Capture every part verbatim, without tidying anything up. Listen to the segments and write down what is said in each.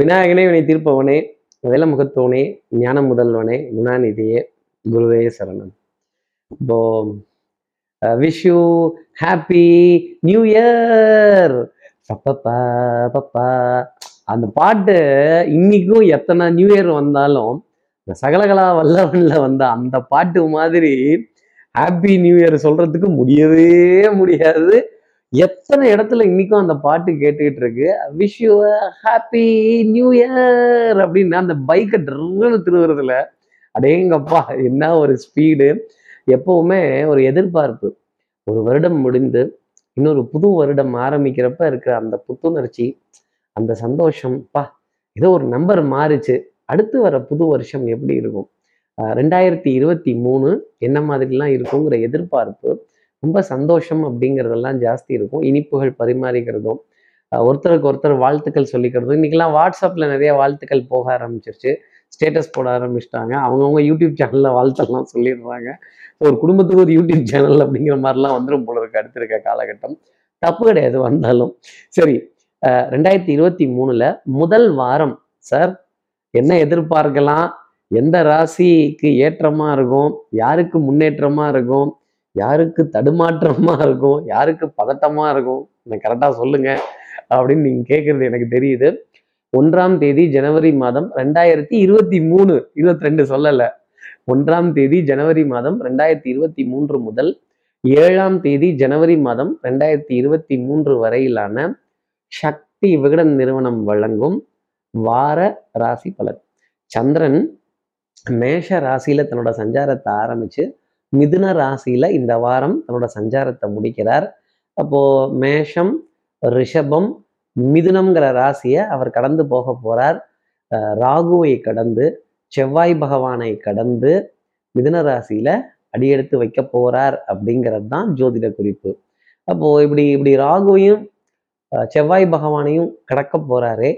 விநாயகனே வினை தீர்ப்பவனே, வேல முகத்தவனே, ஞான முதல்வனே, குணாநிதியே, குருவே சரணம். இப்போ wish you happy new year. பப்பா பப்பா அந்த பாட்டு இன்னைக்கும் எத்தனை நியூ இயர் வந்தாலும் இந்த சகலகலா வல்லவன்ல வந்த அந்த பாட்டு மாதிரி ஹாப்பி நியூ இயர் சொல்றதுக்கு முடியவே முடியாது. எத்தனை இடத்துல இன்னைக்கும் அந்த பாட்டு கேட்டுக்கிட்டு இருக்கு. Wish you happy new year அப்படின்னா அந்த பைக்கை டர்னு திருவுறதுல அடேங்கப்பா என்ன ஒரு ஸ்பீடு. எப்பவுமே ஒரு எதிர்பார்ப்பு, ஒரு வருடம் முடிந்து இன்னொரு புது வருடம் ஆரம்பிக்கிறப்ப இருக்கிற அந்த புத்துணர்ச்சி, அந்த சந்தோஷம், பா ஏதோ ஒரு நம்பர் மாறிச்சு, அடுத்து வர புது வருஷம் எப்படி இருக்கும், ரெண்டாயிரத்தி இருபத்தி மூணு என்ன மாதிரிலாம் இருக்குங்கிற எதிர்பார்ப்பு, ரொம்ப சந்தோஷம் அப்படிங்கிறதெல்லாம் ஜாஸ்தி இருக்கும். இனிப்புகள் பரிமாறிக்கிறதும், ஒருத்தருக்கு ஒருத்தர் வாழ்த்துக்கள் சொல்லிக்கிறதும், இன்றைக்கெலாம் வாட்ஸ்அப்பில் நிறைய வாழ்த்துக்கள் போக ஆரம்பிச்சிருச்சு, ஸ்டேட்டஸ் போட ஆரம்பிச்சிட்டாங்க, அவங்கவுங்க யூடியூப் சேனலில் வாழ்த்தெல்லாம் சொல்லிடுறாங்க. ஒரு குடும்பத்துக்கு ஒரு யூடியூப் சேனல் அப்படிங்கிற மாதிரிலாம் வந்துடும் போல இருக்கு அடுத்திருக்க காலகட்டம். தப்பு கிடையாது வந்தாலும். சரி, ரெண்டாயிரத்தி இருபத்தி மூணுல முதல் வாரம் சார் என்ன எதிர்பார்க்கலாம், எந்த ராசிக்கு ஏற்றமாக இருக்கும், யாருக்கு முன்னேற்றமாக இருக்கும், யாருக்கு தடுமாற்றமா இருக்கும், யாருக்கு பதட்டமா இருக்கும், எனக்கு கரெக்டா சொல்லுங்க அப்படின்னு நீங்க கேட்கறது எனக்கு தெரியுது. ஒன்றாம் தேதி ஜனவரி மாதம் ரெண்டாயிரத்தி இருபத்தி மூணு இருபத்தி ரெண்டு சொல்லல ஒன்றாம் தேதி ஜனவரி மாதம் ரெண்டாயிரத்தி இருபத்தி மூன்று முதல் ஏழாம் தேதி ஜனவரி மாதம் ரெண்டாயிரத்தி இருபத்தி மூன்று வரையிலான சக்தி விகடன் நிறுவனம் வழங்கும் வார ராசி பலன். சந்திரன் மேஷ ராசியில தன்னோட சஞ்சாரத்தை ஆரம்பிச்சு மிதுன ராசியில இந்த வாரம் தன்னோட சஞ்சாரத்தை முடிக்கிறார். அப்போ மேஷம், ரிஷபம், மிதுனம்ங்கிற ராசியை அவர் கடந்து போக போறார். ராகுவை கடந்து செவ்வாய் பகவானை கடந்து மிதுன ராசியில அடியெடுத்து வைக்க போறார் அப்படிங்கிறது தான் ஜோதிட குறிப்பு. அப்போ இப்படி இப்படி ராகுவையும் செவ்வாய் பகவானையும் கடக்க போறாரு.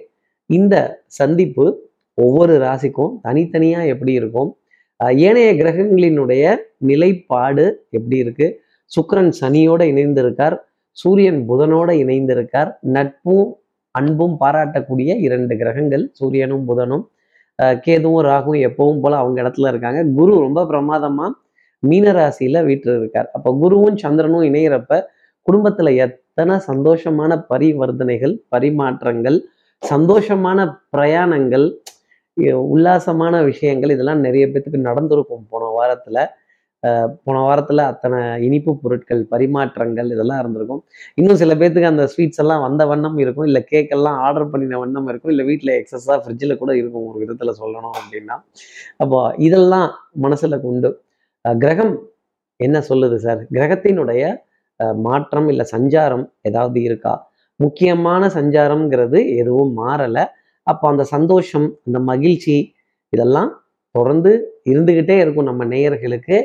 இந்த சந்திப்பு ஒவ்வொரு ராசிக்கும் தனித்தனியா எப்படி இருக்கும், ஏனைய கிரகங்களினுடைய நிலைப்பாடு எப்படி இருக்கு, சுக்கிரன் சனியோட இணைந்திருக்கார், சூரியன் புதனோட இணைந்திருக்கார், நட்பும் அன்பும் பாராட்டக்கூடிய இரண்டு கிரகங்கள் சூரியனும் புதனும், கேதுவும் ராகுவும் எப்பவும் போல அவங்க இடத்துல இருக்காங்க, குரு ரொம்ப பிரமாதமா மீன ராசியில வீற்று இருக்கார். அப்போ குருவும் சந்திரனும் இணையிறப்ப குடும்பத்துல எத்தனை சந்தோஷமான பரிவர்த்தனைகள், பரிமாற்றங்கள், சந்தோஷமான பிரயாணங்கள், உல்லாசமான விஷயங்கள், இதெல்லாம் நிறைய பேத்துக்கு நடந்திருக்கும். போன வாரத்துல அஹ் போன வாரத்துல அத்தனை இனிப்பு பொருட்கள் பரிமாற்றங்கள் இதெல்லாம் இருந்திருக்கும். இன்னும் சில பேத்துக்கு அந்த ஸ்வீட்ஸ் எல்லாம் வந்த வண்ணம் இருக்கும், இல்லை கேக் எல்லாம் ஆர்டர் பண்ணின வண்ணம் இருக்கும், இல்லை வீட்டில் எக்ஸஸாக ஃப்ரிட்ஜில் கூட இருக்கும். ஒரு விதத்துல சொல்லணும் அப்படின்னா அப்போ இதெல்லாம் மனசுல கொண்டு கிரகம் என்ன சொல்லுது சார், கிரகத்தினுடைய மாற்றம் இல்லை சஞ்சாரம் ஏதாவது இருக்கா, முக்கியமான சஞ்சாரம்ங்கிறது எதுவும் மாறலை, அப்போ அந்த சந்தோஷம், அந்த மகிழ்ச்சி இதெல்லாம் தொடர்ந்து இருந்துகிட்டே இருக்கும் நம்ம நேயர்களுக்கு.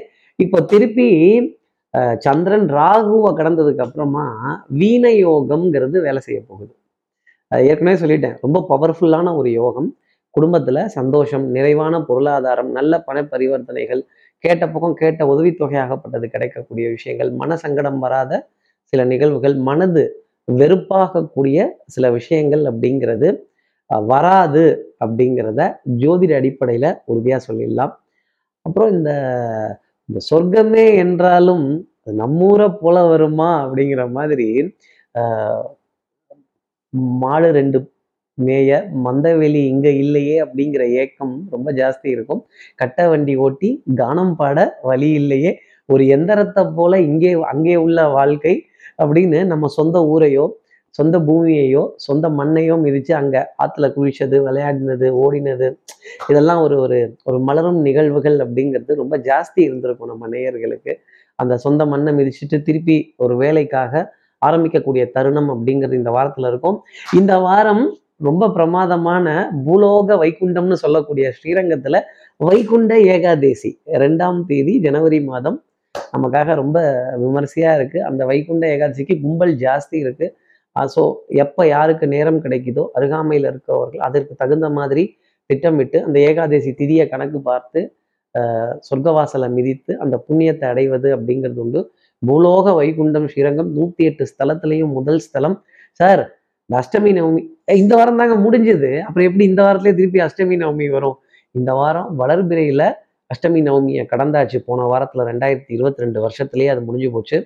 இப்போ திருப்பி சந்திரன் ராகுவை கடந்ததுக்கு அப்புறமா வீணயோகம்ங்கிறது வேலை செய்ய போகுது. ஏற்கனவே சொல்லிட்டேன், ரொம்ப பவர்ஃபுல்லான ஒரு யோகம். குடும்பத்துல சந்தோஷம், நிறைவான பொருளாதாரம், நல்ல பண பரிவர்த்தனைகள், கேட்ட பக்கம் கேட்ட உதவித்தொகையாகப்பட்டது கிடைக்கக்கூடிய விஷயங்கள், மன சங்கடம் வராத சில நிகழ்வுகள், மனது வெறுப்பாகக்கூடிய சில விஷயங்கள் அப்படிங்கிறது வராது அப்படிங்கிறத ஜோதிட அடிப்படையில் உறுதியாக சொல்லிடலாம். அப்புறம் இந்த இந்த சொர்க்கமே என்றாலும் நம்மூரை போல வருமா அப்படிங்கிற மாதிரி மாடு ரெண்டு மேய மந்தவெளி இங்கே இல்லையே அப்படிங்கிற ஏக்கம் ரொம்ப ஜாஸ்தி இருக்கும். கட்ட வண்டி ஓட்டி கானம் பாட வழி இல்லையே, ஒரு எந்திரத்தை போல இங்கே அங்கே உள்ள வாழ்க்கை அப்படின்னு நம்ம சொந்த ஊரையோ சொந்த பூமியையோ சொந்த மண்ணையோ மிதிச்சு அங்க ஆத்துல குளிச்சது, விளையாடினது, ஓடினது, இதெல்லாம் ஒரு ஒரு ஒரு மலரும் நிகழ்வுகள் அப்படிங்கிறது ரொம்ப ஜாஸ்தி இருந்திருக்கும் நம்ம நேயர்களுக்கு. அந்த சொந்த மண்ணை மிதிச்சுட்டு திருப்பி ஒரு வேலைக்காக ஆரம்பிக்கக்கூடிய தருணம் அப்படிங்கிறது இந்த வாரத்துல இருக்கும். இந்த வாரம் ரொம்ப பிரமாதமான பூலோக வைகுண்டம்னு சொல்லக்கூடிய ஸ்ரீரங்கத்துல வைகுண்ட ஏகாதேசி ரெண்டாம் தேதி ஜனவரி மாதம் நமக்காக ரொம்ப விமர்சையா இருக்கு. அந்த வைகுண்ட ஏகாதசிக்கு கும்பல் ஜாஸ்தி இருக்கு. ஸோ எப்போ யாருக்கு நேரம் கிடைக்குதோ அருகாமையில் இருக்கவர்கள் அதற்கு தகுந்த மாதிரி திட்டமிட்டு அந்த ஏகாதசி திதியை கணக்கு பார்த்து சொர்க்கவாசலை மிதித்து அந்த புண்ணியத்தை அடைவது அப்படிங்கிறது உண்டு. பூலோக வைகுண்டம் ஸ்ரீரங்கம் நூற்றி எட்டு ஸ்தலத்திலையும் முதல் ஸ்தலம் சார். இந்த அஷ்டமி நவமி இந்த வாரம் தாங்க முடிஞ்சது, அப்புறம் எப்படி இந்த வாரத்திலே திருப்பி அஷ்டமி நவமி வரும்? இந்த வாரம் வளர்பிறையில அஷ்டமி நவமியை கடந்தாச்சு. போன வாரத்தில் ரெண்டாயிரத்தி இருபத்தி ரெண்டு வருஷத்துலேயே அது முடிஞ்சு போச்சு.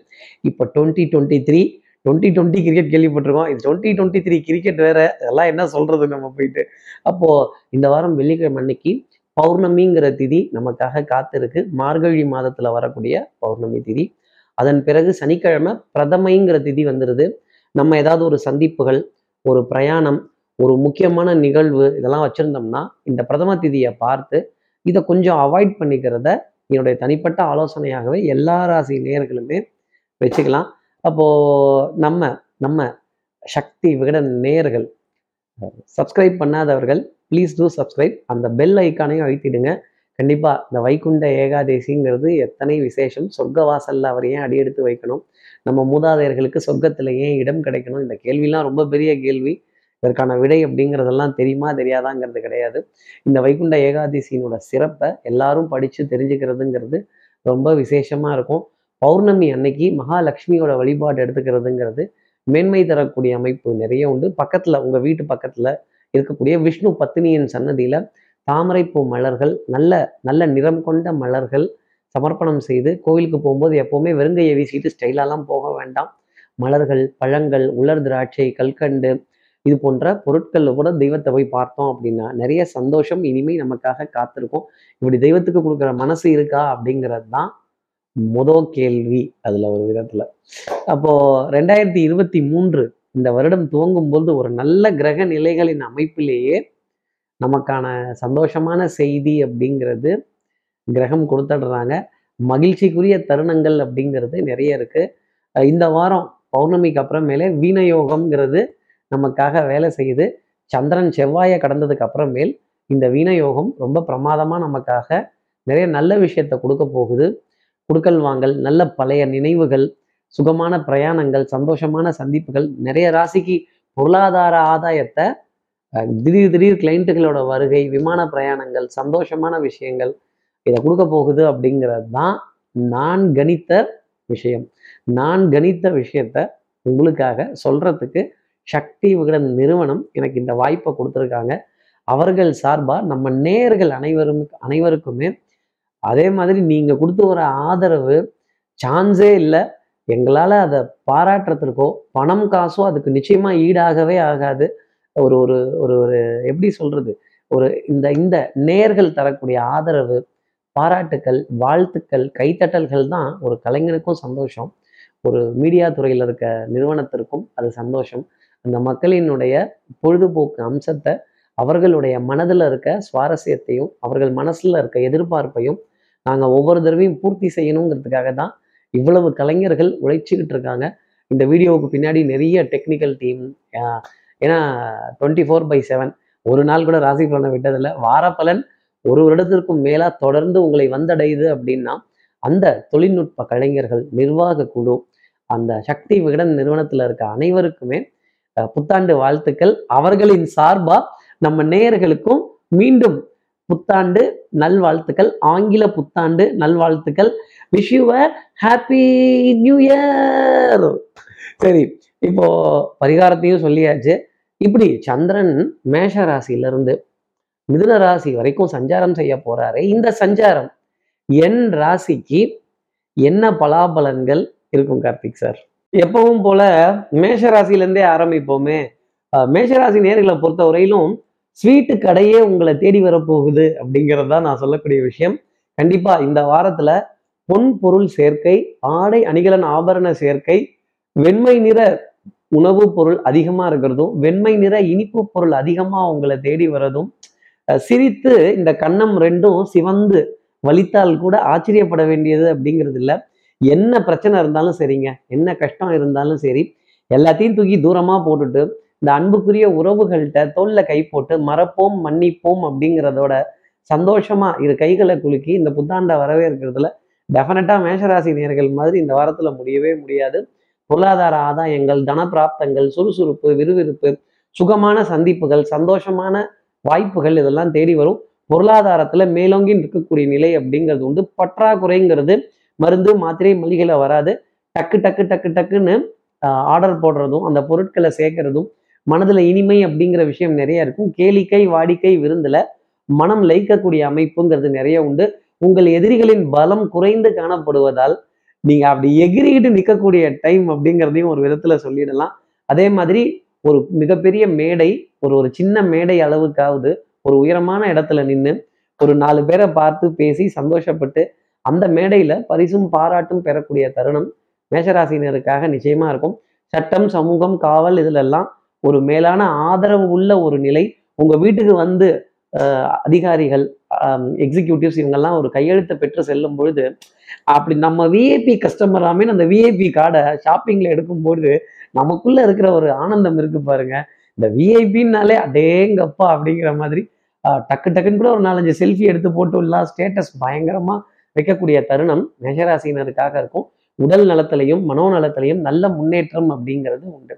இப்போ twenty twenty three twenty twenty cricket கேள்விப்பட்டிருக்கோம். இது டுவெண்ட்டி டுவெண்ட்டி த்ரீ கிரிக்கெட் வேற, அதெல்லாம் என்ன சொல்றது நம்ம போயிட்டு. அப்போது இந்த வாரம் வெள்ளிக்கிழமை அன்னைக்கு பௌர்ணமிங்கிற திதி நமக்காக காத்திருக்கு. மார்கழி மாதத்தில் வரக்கூடிய பௌர்ணமி திதி. அதன் பிறகு சனிக்கிழமை பிரதமைங்கிற திதி வந்துடுது. நம்ம ஏதாவது ஒரு சந்திப்புகள், ஒரு பிரயாணம், ஒரு முக்கியமான நிகழ்வு இதெல்லாம் வச்சுருந்தோம்னா இந்த பிரதம திதியை பார்த்து இதை கொஞ்சம் அவாய்ட் பண்ணிக்கிறத என்னுடைய தனிப்பட்ட ஆலோசனையாகவே எல்லா ராசி நேயர்களுமே வச்சுக்கலாம். அப்போது நம்ம நம்ம சக்தி விகடன் நேயர்கள் சப்ஸ்கிரைப் பண்ணாதவர்கள் ப்ளீஸ் டூ சப்ஸ்கிரைப். அந்த பெல் ஐக்கானையும் அழுத்திடுங்க. கண்டிப்பாக இந்த வைகுண்ட ஏகாதேசிங்கிறது எத்தனை விசேஷம்! சொர்க்க வாசலில் அவர் ஏன் அடியெடுத்து வைக்கணும்? நம்ம மூதாதையர்களுக்கு சொர்க்கத்தில் ஏன் இடம் கிடைக்கணும்? இந்த கேள்விலாம் ரொம்ப பெரிய கேள்வி. இதற்கான விடை அப்படிங்கிறதெல்லாம் தெரியுமா தெரியாதாங்கிறது கிடையாது. இந்த வைகுண்ட ஏகாதசியினோட சிறப்பை எல்லாரும் படித்து தெரிஞ்சுக்கிறதுங்கிறது ரொம்ப விசேஷமாக இருக்கும். பௌர்ணமி அன்னைக்கு மகாலட்சுமியோட வழிபாடு எடுத்துக்கிறதுங்கிறது மேன்மை தரக்கூடிய அமைப்பு நிறைய உண்டு. பக்கத்தில் உங்கள் வீட்டு பக்கத்தில் இருக்கக்கூடிய விஷ்ணு பத்தினியின் சன்னதியில் தாமரைப்பூ மலர்கள், நல்ல நல்ல நிறம் கொண்ட மலர்கள் சமர்ப்பணம் செய்து, கோவிலுக்கு போகும்போது எப்போவுமே வெறுங்கையை வீசிட்டு ஸ்டைலாலாம் போக வேண்டாம். மலர்கள், பழங்கள், உலர் திராட்சை, கல்கண்டு இது போன்ற பொருட்கள் கூட தெய்வத்தை போய் பார்த்தோம் அப்படின்னா நிறைய சந்தோஷம் இனிமே நமக்காக காத்திருக்கும். இப்படி தெய்வத்துக்கு கொடுக்குற மனசு இருக்கா அப்படிங்கிறது தான் முதல் கேள்வி அதில் ஒரு விதத்தில். அப்போது ரெண்டாயிரத்தி இருபத்தி மூன்று இந்த வருடம் துவங்கும் போது ஒரு நல்ல கிரக நிலைகளின் அமைப்பிலேயே நமக்கான சந்தோஷமான செய்தி அப்படிங்கிறது கிரகம் கொடுத்துடுறாங்க. மகிழ்ச்சிக்குரிய தருணங்கள் அப்படிங்கிறது நிறைய இருக்குது. இந்த வாரம் பௌர்ணமிக்கு அப்புறமேலே வீணயோகம்ங்கிறது நமக்காக வேலை செய்து, சந்திரன் செவ்வாயை கடந்ததுக்கு அப்புறமேல் இந்த வீணயோகம் ரொம்ப பிரமாதமாக நமக்காக நிறைய நல்ல விஷயத்தை கொடுக்க போகுது. குடுக்கல் வாங்கல், நல்ல பழைய நினைவுகள், சுகமான பிரயாணங்கள், சந்தோஷமான சந்திப்புகள், நிறைய ராசிக்கு பொருளாதார ஆதாயத்தை திடீர் திடீர் கிளைண்ட்டுகளோட வருகை, விமான பிரயாணங்கள், சந்தோஷமான விஷயங்கள் இதை கொடுக்க போகுது அப்படிங்கிறது தான் நான் கணித்த விஷயம். நான் கணித்த விஷயத்த உங்களுக்காக சொல்கிறதுக்கு சக்தி விகடன் நிறுவனம் எனக்கு இந்த வாய்ப்பை கொடுத்துருக்காங்க. அவர்கள் சார்பாக நம்ம நேயர்கள் அனைவரும் அனைவருக்குமே அதே மாதிரி நீங்கள் கொடுத்து வர ஆதரவு சான்ஸே இல்லை. எங்களால் அதை பாராட்டுறதுக்கோ பணம் காசோ அதுக்கு நிச்சயமாக ஈடாகவே ஆகாது. ஒரு ஒரு ஒரு ஒரு எப்படி சொல்கிறது, ஒரு இந்த இந்த நேயர்கள் தரக்கூடிய ஆதரவு, பாராட்டுக்கள், வாழ்த்துக்கள், கைத்தட்டல்கள் தான் ஒரு கலைஞனுக்கும் சந்தோஷம், ஒரு மீடியா துறையில் இருக்க நிறுவனத்திற்கும் அது சந்தோஷம். அந்த மக்களினுடைய பொழுதுபோக்கு அம்சத்தை, அவர்களுடைய மனதில் இருக்க சுவாரஸ்யத்தையும், அவர்கள் மனசில் இருக்க எதிர்பார்ப்பையும் நாங்கள் ஒவ்வொரு தடவையும் பூர்த்தி செய்யணுங்கிறதுக்காக தான் இவ்வளவு கலைஞர்கள் உழைச்சிக்கிட்டு இருக்காங்க. இந்த வீடியோவுக்கு பின்னாடி நிறைய டெக்னிக்கல் டீம், ஏன்னா டுவெண்ட்டி ஃபோர் பை செவன் ஒரு நாள் கூட ராசி பலனை விட்டதில்லை. வார பலன் ஒரு வருடத்திற்கும் மேலாக தொடர்ந்து உங்களை வந்தடையுது அப்படின்னா அந்த தொழில்நுட்ப கலைஞர்கள், நிர்வாக குழு, அந்த சக்தி விகடன் நிறுவனத்தில் இருக்க அனைவருக்குமே புத்தாண்டு வாழ்த்துக்கள். அவர்களின் சார்பாக நம்ம நேயர்களுக்கும் மீண்டும் புத்தாண்டு நல்வாழ்த்துக்கள், ஆங்கில புத்தாண்டு நல்வாழ்த்துக்கள். Wish you a happy new year. சரி, இப்போ பரிகாரத்தையும் சொல்லியாச்சு. இப்படி சந்திரன் மேஷ ராசியிலிருந்து மிதுன ராசி வரைக்கும் சஞ்சாரம் செய்ய போறாரு. இந்த சஞ்சாரம் என் ராசிக்கு என்ன பலாபலன்கள் இருக்கும் கார்த்திக் சார்? எப்பவும் போல மேஷராசிலேருந்தே ஆரம்பிப்போமே. மேஷராசி நேர்களை பொறுத்த வரையிலும் ஸ்வீட்டு கடையே உங்களை தேடி வரப்போகுது அப்படிங்கிறது தான் நான் சொல்லக்கூடிய விஷயம். கண்டிப்பாக இந்த வாரத்தில் பொன் பொருள் சேர்க்கை, ஆடை அணிகலன் ஆபரண சேர்க்கை, வெண்மை நிற உணவுப் பொருள் அதிகமாக இருக்கிறதும், வெண்மை நிற இனிப்பு பொருள் அதிகமாக உங்களை தேடி வர்றதும், சிரித்து இந்த கண்ணம் ரெண்டும் சிவந்து வலித்தால் கூட ஆச்சரியப்பட வேண்டியது அப்படிங்கிறது இல்லை. என்ன பிரச்சனை இருந்தாலும் சரிங்க, என்ன கஷ்டம் இருந்தாலும் சரி, எல்லாத்தையும் தூக்கி தூரமாக போட்டுட்டு இந்த அன்புக்குரிய உறவுகள்கிட்ட தோளில் கை போட்டு மறப்போம் மன்னிப்போம் அப்படிங்கிறதோட சந்தோஷமாக இரு கைகளை குலுக்கி இந்த புத்தாண்டை வரவேற்கிறதுல டெஃபினட்டாக மேஷராசி நேர்கள் மாதிரி இந்த வாரத்தில் முடியவே முடியாது. பொருளாதார ஆதாயங்கள், தனப்பிராப்தங்கள், சுறுசுறுப்பு, விறுவிறுப்பு, சுகமான சந்திப்புகள், சந்தோஷமான வாய்ப்புகள் இதெல்லாம் தேடி வரும். பொருளாதாரத்தில் மேலோங்கி இருக்கக்கூடிய நிலை அப்படிங்கிறது உண்டு. பற்றாக்குறைங்கிறது மருந்து, மாத்திரை, மளிகையில் வராது. டக்கு டக்கு டக்கு டக்குன்னு ஆர்டர் போடுறதும், அந்த பொருட்களை சேர்க்கறதும், மனதில் இனிமை அப்படிங்கிற விஷயம் நிறைய இருக்கும். கேளிக்கை வாடிக்கை விருந்தில் மனம் லயிக்கக்கூடிய அமைப்புங்கிறது நிறைய உண்டு. உங்கள் எதிரிகளின் பலம் குறைந்து காணப்படுவதால் நீங்கள் அப்படி எகிரிக்கிட்டு நிற்கக்கூடிய டைம் அப்படிங்கிறதையும் ஒரு விதத்தில் சொல்லிடலாம். அதே மாதிரி ஒரு மிகப்பெரிய மேடை, ஒரு ஒரு சின்ன மேடை அளவுக்காவது ஒரு உயரமான இடத்துல நின்று ஒரு நாலு பேரை பார்த்து பேசி சந்தோஷப்பட்டு அந்த மேடையில் பரிசும் பாராட்டும் பெறக்கூடிய தருணம் மேஷராசினருக்காக நிச்சயமாக இருக்கும். சட்டம், சமூகம், காவல் இதிலெல்லாம் ஒரு மேலான ஆதரவு உள்ள ஒரு நிலை. உங்கள் வீட்டுக்கு வந்து அதிகாரிகள், எக்ஸிக்யூட்டிவ்ஸ் இவங்கெல்லாம் ஒரு கையெழுத்தை பெற்று செல்லும் பொழுது, அப்படி நம்ம விஐபி கஸ்டமராமே அந்த விஐபி கார்டை ஷாப்பிங்கில் எடுக்கும்பொழுது நமக்குள்ளே இருக்கிற ஒரு ஆனந்தம் இருக்கு பாருங்க. இந்த விஐபின்னாலே அடேங்கப்பா அப்படிங்கிற மாதிரி டக்கு டக்குன்னு கூட ஒரு நாலஞ்சு செல்ஃபி எடுத்து போட்டு விடலாம், ஸ்டேட்டஸ் பயங்கரமாக வைக்கக்கூடிய தருணம் மேஷராசினருக்காக இருக்கும். உடல் நலத்திலையும் மனோநலத்திலையும் நல்ல முன்னேற்றம் அப்படிங்கிறது உண்டு.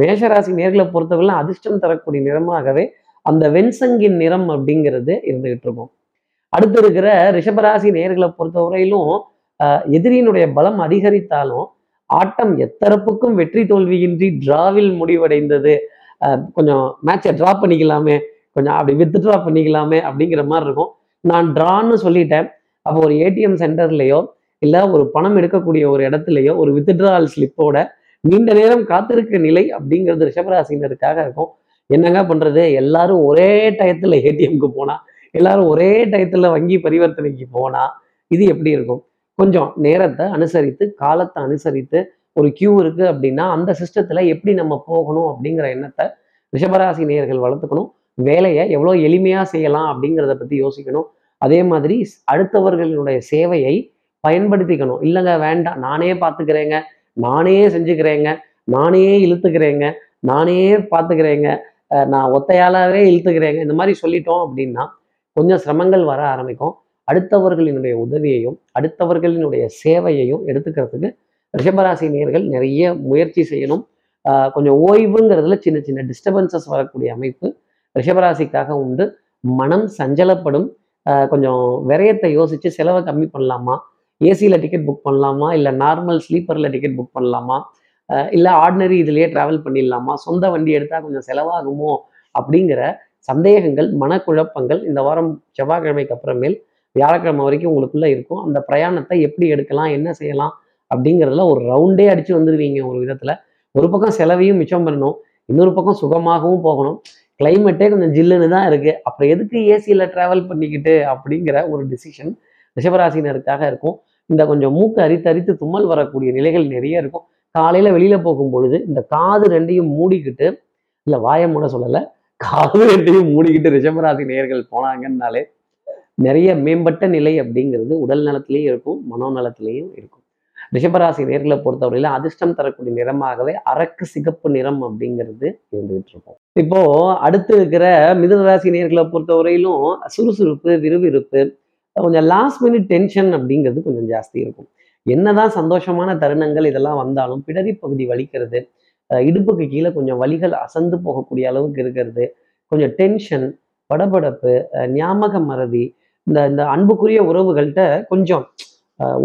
மேஷராசி நேர்களை பொறுத்தவரைலாம் அதிர்ஷ்டம் தரக்கூடிய நிறமாகவே அந்த வெண்சங்கின் நிறம் அப்படிங்கிறது இருந்துகிட்டு இருக்கும். அடுத்து இருக்கிற ரிஷபராசி நேர்களை பொறுத்தவரையிலும் எதிரியினுடைய பலம் அதிகரித்தாலும் ஆட்டம் எத்தரப்புக்கும் வெற்றி தோல்வியின்றி டிராவில் முடிவடைந்தது. கொஞ்சம் மேட்சை ட்ரா பண்ணிக்கலாமே, கொஞ்சம் அப்படி வித் ட்ரா பண்ணிக்கலாமே அப்படிங்கிற மாதிரி இருக்கும். நான் ட்ரான்னு சொல்லிட்டேன், அப்போ ஒரு ஏடிஎம் சென்டர்லையோ இல்லை ஒரு பணம் எடுக்கக்கூடிய ஒரு இடத்துலையோ ஒரு வித்ட்ரால் ஸ்லிப்போட நீண்ட நேரம் காத்திருக்க நிலை அப்படிங்கிறது ரிஷபராசினருக்காக இருக்கும். என்னங்க பண்ணுறது, எல்லாரும் ஒரே டயத்தில் ஏடிஎம்க்கு போனால், எல்லாரும் ஒரே டயத்தில் வங்கி பரிவர்த்தனைக்கு போனால் இது எப்படி இருக்கும்? கொஞ்சம் நேரத்தை அனுசரித்து காலத்தை அனுசரித்து ஒரு கியூ இருக்குது அப்படின்னா அந்த சிஸ்டத்தில் எப்படி நம்ம போகணும் அப்படிங்கிற எண்ணத்தை ரிஷபராசி நேயர்கள் வளர்த்துக்கணும். வேலையை எவ்வளோ எளிமையாக செய்யலாம் அப்படிங்கிறத பற்றி யோசிக்கணும். அதே மாதிரி அடுத்தவர்களுடைய சேவையை பயன்படுத்திக்கணும். இல்லைங்க வேண்டாம், நானே பார்த்துக்கிறேங்க, நானே செஞ்சுக்கிறேங்க, நானே இழுத்துக்கிறேங்க, நானே பார்த்துக்கிறேங்க, நான் ஒத்தையாளாவே இழுத்துக்கிறேங்க, இந்த மாதிரி சொல்லிட்டோம் அப்படின்னா கொஞ்சம் சிரமங்கள் வர ஆரம்பிக்கும். அடுத்தவர்களினுடைய உதவியையும் அடுத்தவர்களினுடைய சேவையையும் எடுத்துக்கிறதுக்கு ரிஷபராசி நேயர்கள் நிறைய முயற்சி செய்யணும். கொஞ்சம் ஓய்வுங்கிறதுல சின்ன சின்ன டிஸ்டர்பன்சஸ் வரக்கூடிய அமைப்பு ரிஷபராசிக்காக உண்டு. மனம் சஞ்சலப்படும். கொஞ்சம் விரயத்தை யோசித்து செலவை கம்மி பண்ணலாமா, ஏசியில் டிக்கெட் புக் பண்ணலாமா, இல்லை நார்மல் ஸ்லீப்பரில் டிக்கெட் புக் பண்ணலாமா, இல்லை ஆர்டினரி இதுலேயே ட்ராவல் பண்ணிடலாமா, சொந்த வண்டி எடுத்தால் கொஞ்சம் செலவாகுமோ அப்படிங்கிற சந்தேகங்கள், மனக்குழப்பங்கள் இந்த வாரம் செவ்வாய்க்கிழமைக்கு அப்புறமேல் வியாழக்கிழமை வரைக்கும் உங்களுக்குள்ளே இருக்கும். அந்த பிரயாணத்தை எப்படி எடுக்கலாம், என்ன செய்யலாம் அப்படிங்கிறதுல ஒரு ரவுண்டே அடித்து வந்துடுவீங்க. ஒரு விதத்தில் ஒரு பக்கம் செலவையும் மிச்சம் பண்ணணும், இன்னொரு பக்கம் சுகமாகவும் போகணும். கிளைமேட்டே கொஞ்சம் ஜில்லுன்னு தான் இருக்குது, அப்புறம் எதுக்கு ஏசியில் ட்ராவல் பண்ணிக்கிட்டு அப்படிங்கிற ஒரு டிசிஷன் ரிஷபராசினருக்காக இருக்கும். இந்த கொஞ்சம் மூக்கு அரித்து அரித்து தும்மல் வரக்கூடிய நிலைகள் நிறைய இருக்கும். காலையில் வெளியில் போகும்பொழுது இந்த காது ரெண்டையும் மூடிக்கிட்டு, இல்லை வாயை மூட சொல்லலை, காது ரெண்டையும் மூடிக்கிட்டு ரிஷபராசி நேயர்கள் போனாங்கன்னாலே நிறைய மேம்பட்ட நிலை அப்படிங்கிறது உடல் நலத்திலையும் இருக்கும், மனோநலத்திலையும் இருக்கும். ரிஷபராசி நேர்களை பொறுத்தவரையில அதிர்ஷ்டம் தரக்கூடிய நிறமாகவே அரக்கு சிகப்பு நிறம் அப்படிங்கிறது இருந்துகிட்டு இருக்கும். இப்போ அடுத்து இருக்கிற மிதுனராசி நேர்களை பொறுத்தவரையிலும் சுறுசுறுப்பு, விறுவிறுப்பு, கொஞ்சம் லாஸ்ட் மினிட் டென்ஷன் அப்படிங்கிறது கொஞ்சம் ஜாஸ்தி இருக்கும். என்னதான் சந்தோஷமான தருணங்கள் இதெல்லாம் வந்தாலும் பிடரி பகுதி வலிக்கிறது, இடுப்புக்கு கீழே கொஞ்சம் வலிகள் அசந்து போகக்கூடிய அளவுக்கு இருக்கிறது, கொஞ்சம் டென்ஷன், படபடப்பு, ஞாபக மறதி, இந்த இந்த அன்புக்குரிய உறவுகள்கிட்ட கொஞ்சம்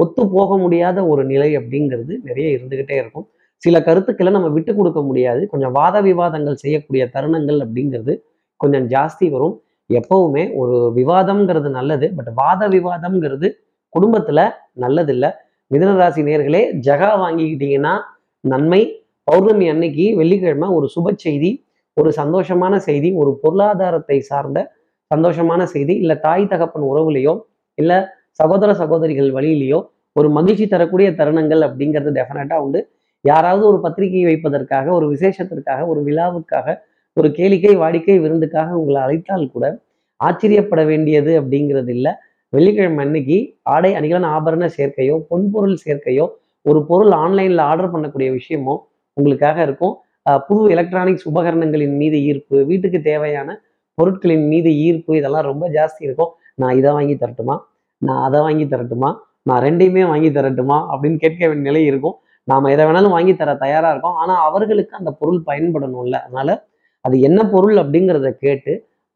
ஒத்து போக முடியாத ஒரு நிலை அப்படிங்கிறது நிறைய இருந்துகிட்டே இருக்கும். சில கருத்துக்களை நம்ம விட்டு கொடுக்க முடியாது, கொஞ்சம் வாத விவாதங்கள் செய்யக்கூடிய தருணங்கள் அப்படிங்கிறது கொஞ்சம் ஜாஸ்தி வரும். எப்பவுமே ஒரு விவாதம்ங்கிறது நல்லது, பட் வாத விவாதம்ங்கிறது குடும்பத்தில் நல்லதில்லை. மிதுனராசி நேர்களே, ஜகா வாங்கிக்கிட்டீங்கன்னா நன்மை. பௌர்ணமி அன்னைக்கு வெள்ளிக்கிழமை ஒரு சுப செய்தி, ஒரு சந்தோஷமான செய்தி, ஒரு பொருளாதாரத்தை சார்ந்த சந்தோஷமான செய்தி, இல்லை தாய் தகப்பன் உறவுலையோ இல்லை சகோதர சகோதரிகள் வழியிலையோ ஒரு மகிழ்ச்சி தரக்கூடிய தருணங்கள் அப்படிங்கிறது டெஃபினட்டாக உண்டு. யாராவது ஒரு பத்திரிகை வைப்பதற்காக, ஒரு விசேஷத்திற்காக, ஒரு விழாவுக்காக, ஒரு கேளிக்கை வாடிக்கை விருந்துக்காக உங்களை அழைத்தால் கூட ஆச்சரியப்பட வேண்டியது அப்படிங்கிறது இல்லை. வெள்ளிக்கிழமை அன்னைக்கு ஆடை அணிகலன் ஆபரண சேர்க்கையோ, பொன்பொருள் சேர்க்கையோ, ஒரு பொருள் ஆன்லைனில் ஆர்டர் பண்ணக்கூடிய விஷயமோ உங்களுக்காக இருக்கும். புது எலக்ட்ரானிக்ஸ் உபகரணங்களின் மீது ஈர்ப்பு, வீட்டுக்கு தேவையான பொருட்களின் மீது ஈர்ப்பு இதெல்லாம் ரொம்ப ஜாஸ்தி இருக்கும். நான் இதை வாங்கி தரட்டுமா, நான் அதை வாங்கி தரட்டுமா, நான் ரெண்டையுமே வாங்கி தரட்டுமா அப்படின்னு கேட்க வேண்டிய நிலை இருக்கும். நாம் எதை வேணாலும் வாங்கி தர தயாராக இருக்கும், ஆனால் அவர்களுக்கு அந்த பொருள் பயன்படணும்ல, அதனால் அது என்ன பொருள் அப்படிங்கிறத கேட்டு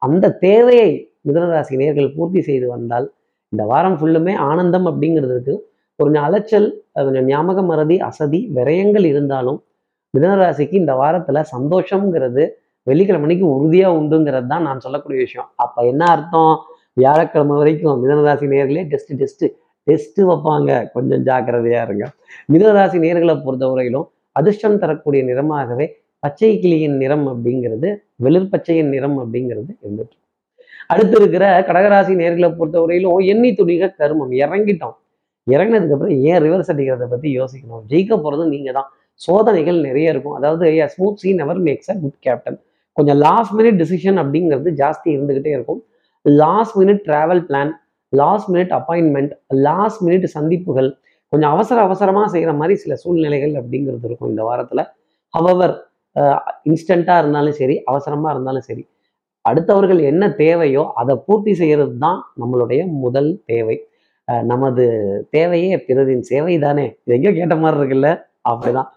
அந்த தேவையை மிதுனராசி நேயர்கள் பூர்த்தி செய்து வந்தால் இந்த வாரம் ஃபுல்லுமே ஆனந்தம் அப்படிங்கிறதுக்கு கொஞ்சம் அலைச்சல், கொஞ்சம் ஞாபக மறதி, அசதி, விரயங்கள் இருந்தாலும் மிதுனராசிக்கு இந்த வாரத்தில் சந்தோஷங்கிறது வெள்ளிக்கிழமைக்கு உறுதியாக உண்டுங்கிறது தான் நான் சொல்லக்கூடிய விஷயம். அப்போ என்ன அர்த்தம், வியாழக்கிழமை வரைக்கும் மிதனராசி நேர்களே டெஸ்ட்டு டெஸ்ட்டு டெஸ்ட்டு வைப்பாங்க, கொஞ்சம் ஜாக்கிரதையாக இருங்க. மிதனராசி நேர்களை பொறுத்தவரையிலும் அதிர்ஷ்டம் தரக்கூடிய நிறமாகவே பச்சை கிளியின் நிறம் அப்படிங்கிறது, வெளிர் பச்சையின் நிறம் அப்படிங்கிறது இருந்துட்டு. அடுத்து இருக்கிற கடகராசி நேர்களை பொறுத்தவரையிலும் எண்ணி துணிக கருமம், இறங்கிட்டோம், இறங்கினதுக்கப்புறம் ஏன் ரிவர்ஸ் அடிக்கிறத பற்றி யோசிக்கணும். ஜெயிக்க போகிறது நீங்கள் தான், சோதனைகள் நிறைய இருக்கும். அதாவது smooth sea never makes a good captain. கொஞ்சம் லாஸ்ட் மினிட் டிசிஷன் அப்படிங்கிறது ஜாஸ்தி இருந்துக்கிட்டே இருக்கும். Last minute travel plan, last minute appointment, last minute சந்திப்புகள், கொஞ்சம் அவசர அவசரமாக செய்கிற மாதிரி சில சூழ்நிலைகள் அப்படிங்கிறது இருக்கும் இந்த வாரத்தில். ஹவவர் இன்ஸ்டண்ட்டாக இருந்தாலும் சரி, அவசரமாக இருந்தாலும் சரி, அடுத்தவர்கள் என்ன தேவையோ அதை பூர்த்தி செய்கிறது தான் நம்மளுடைய முதல் தேவை. நமது தேவையே பிறரின் சேவை தானே, எங்கேயோ கேட்ட மாதிரி இருக்குல்ல, அப்படிதான்.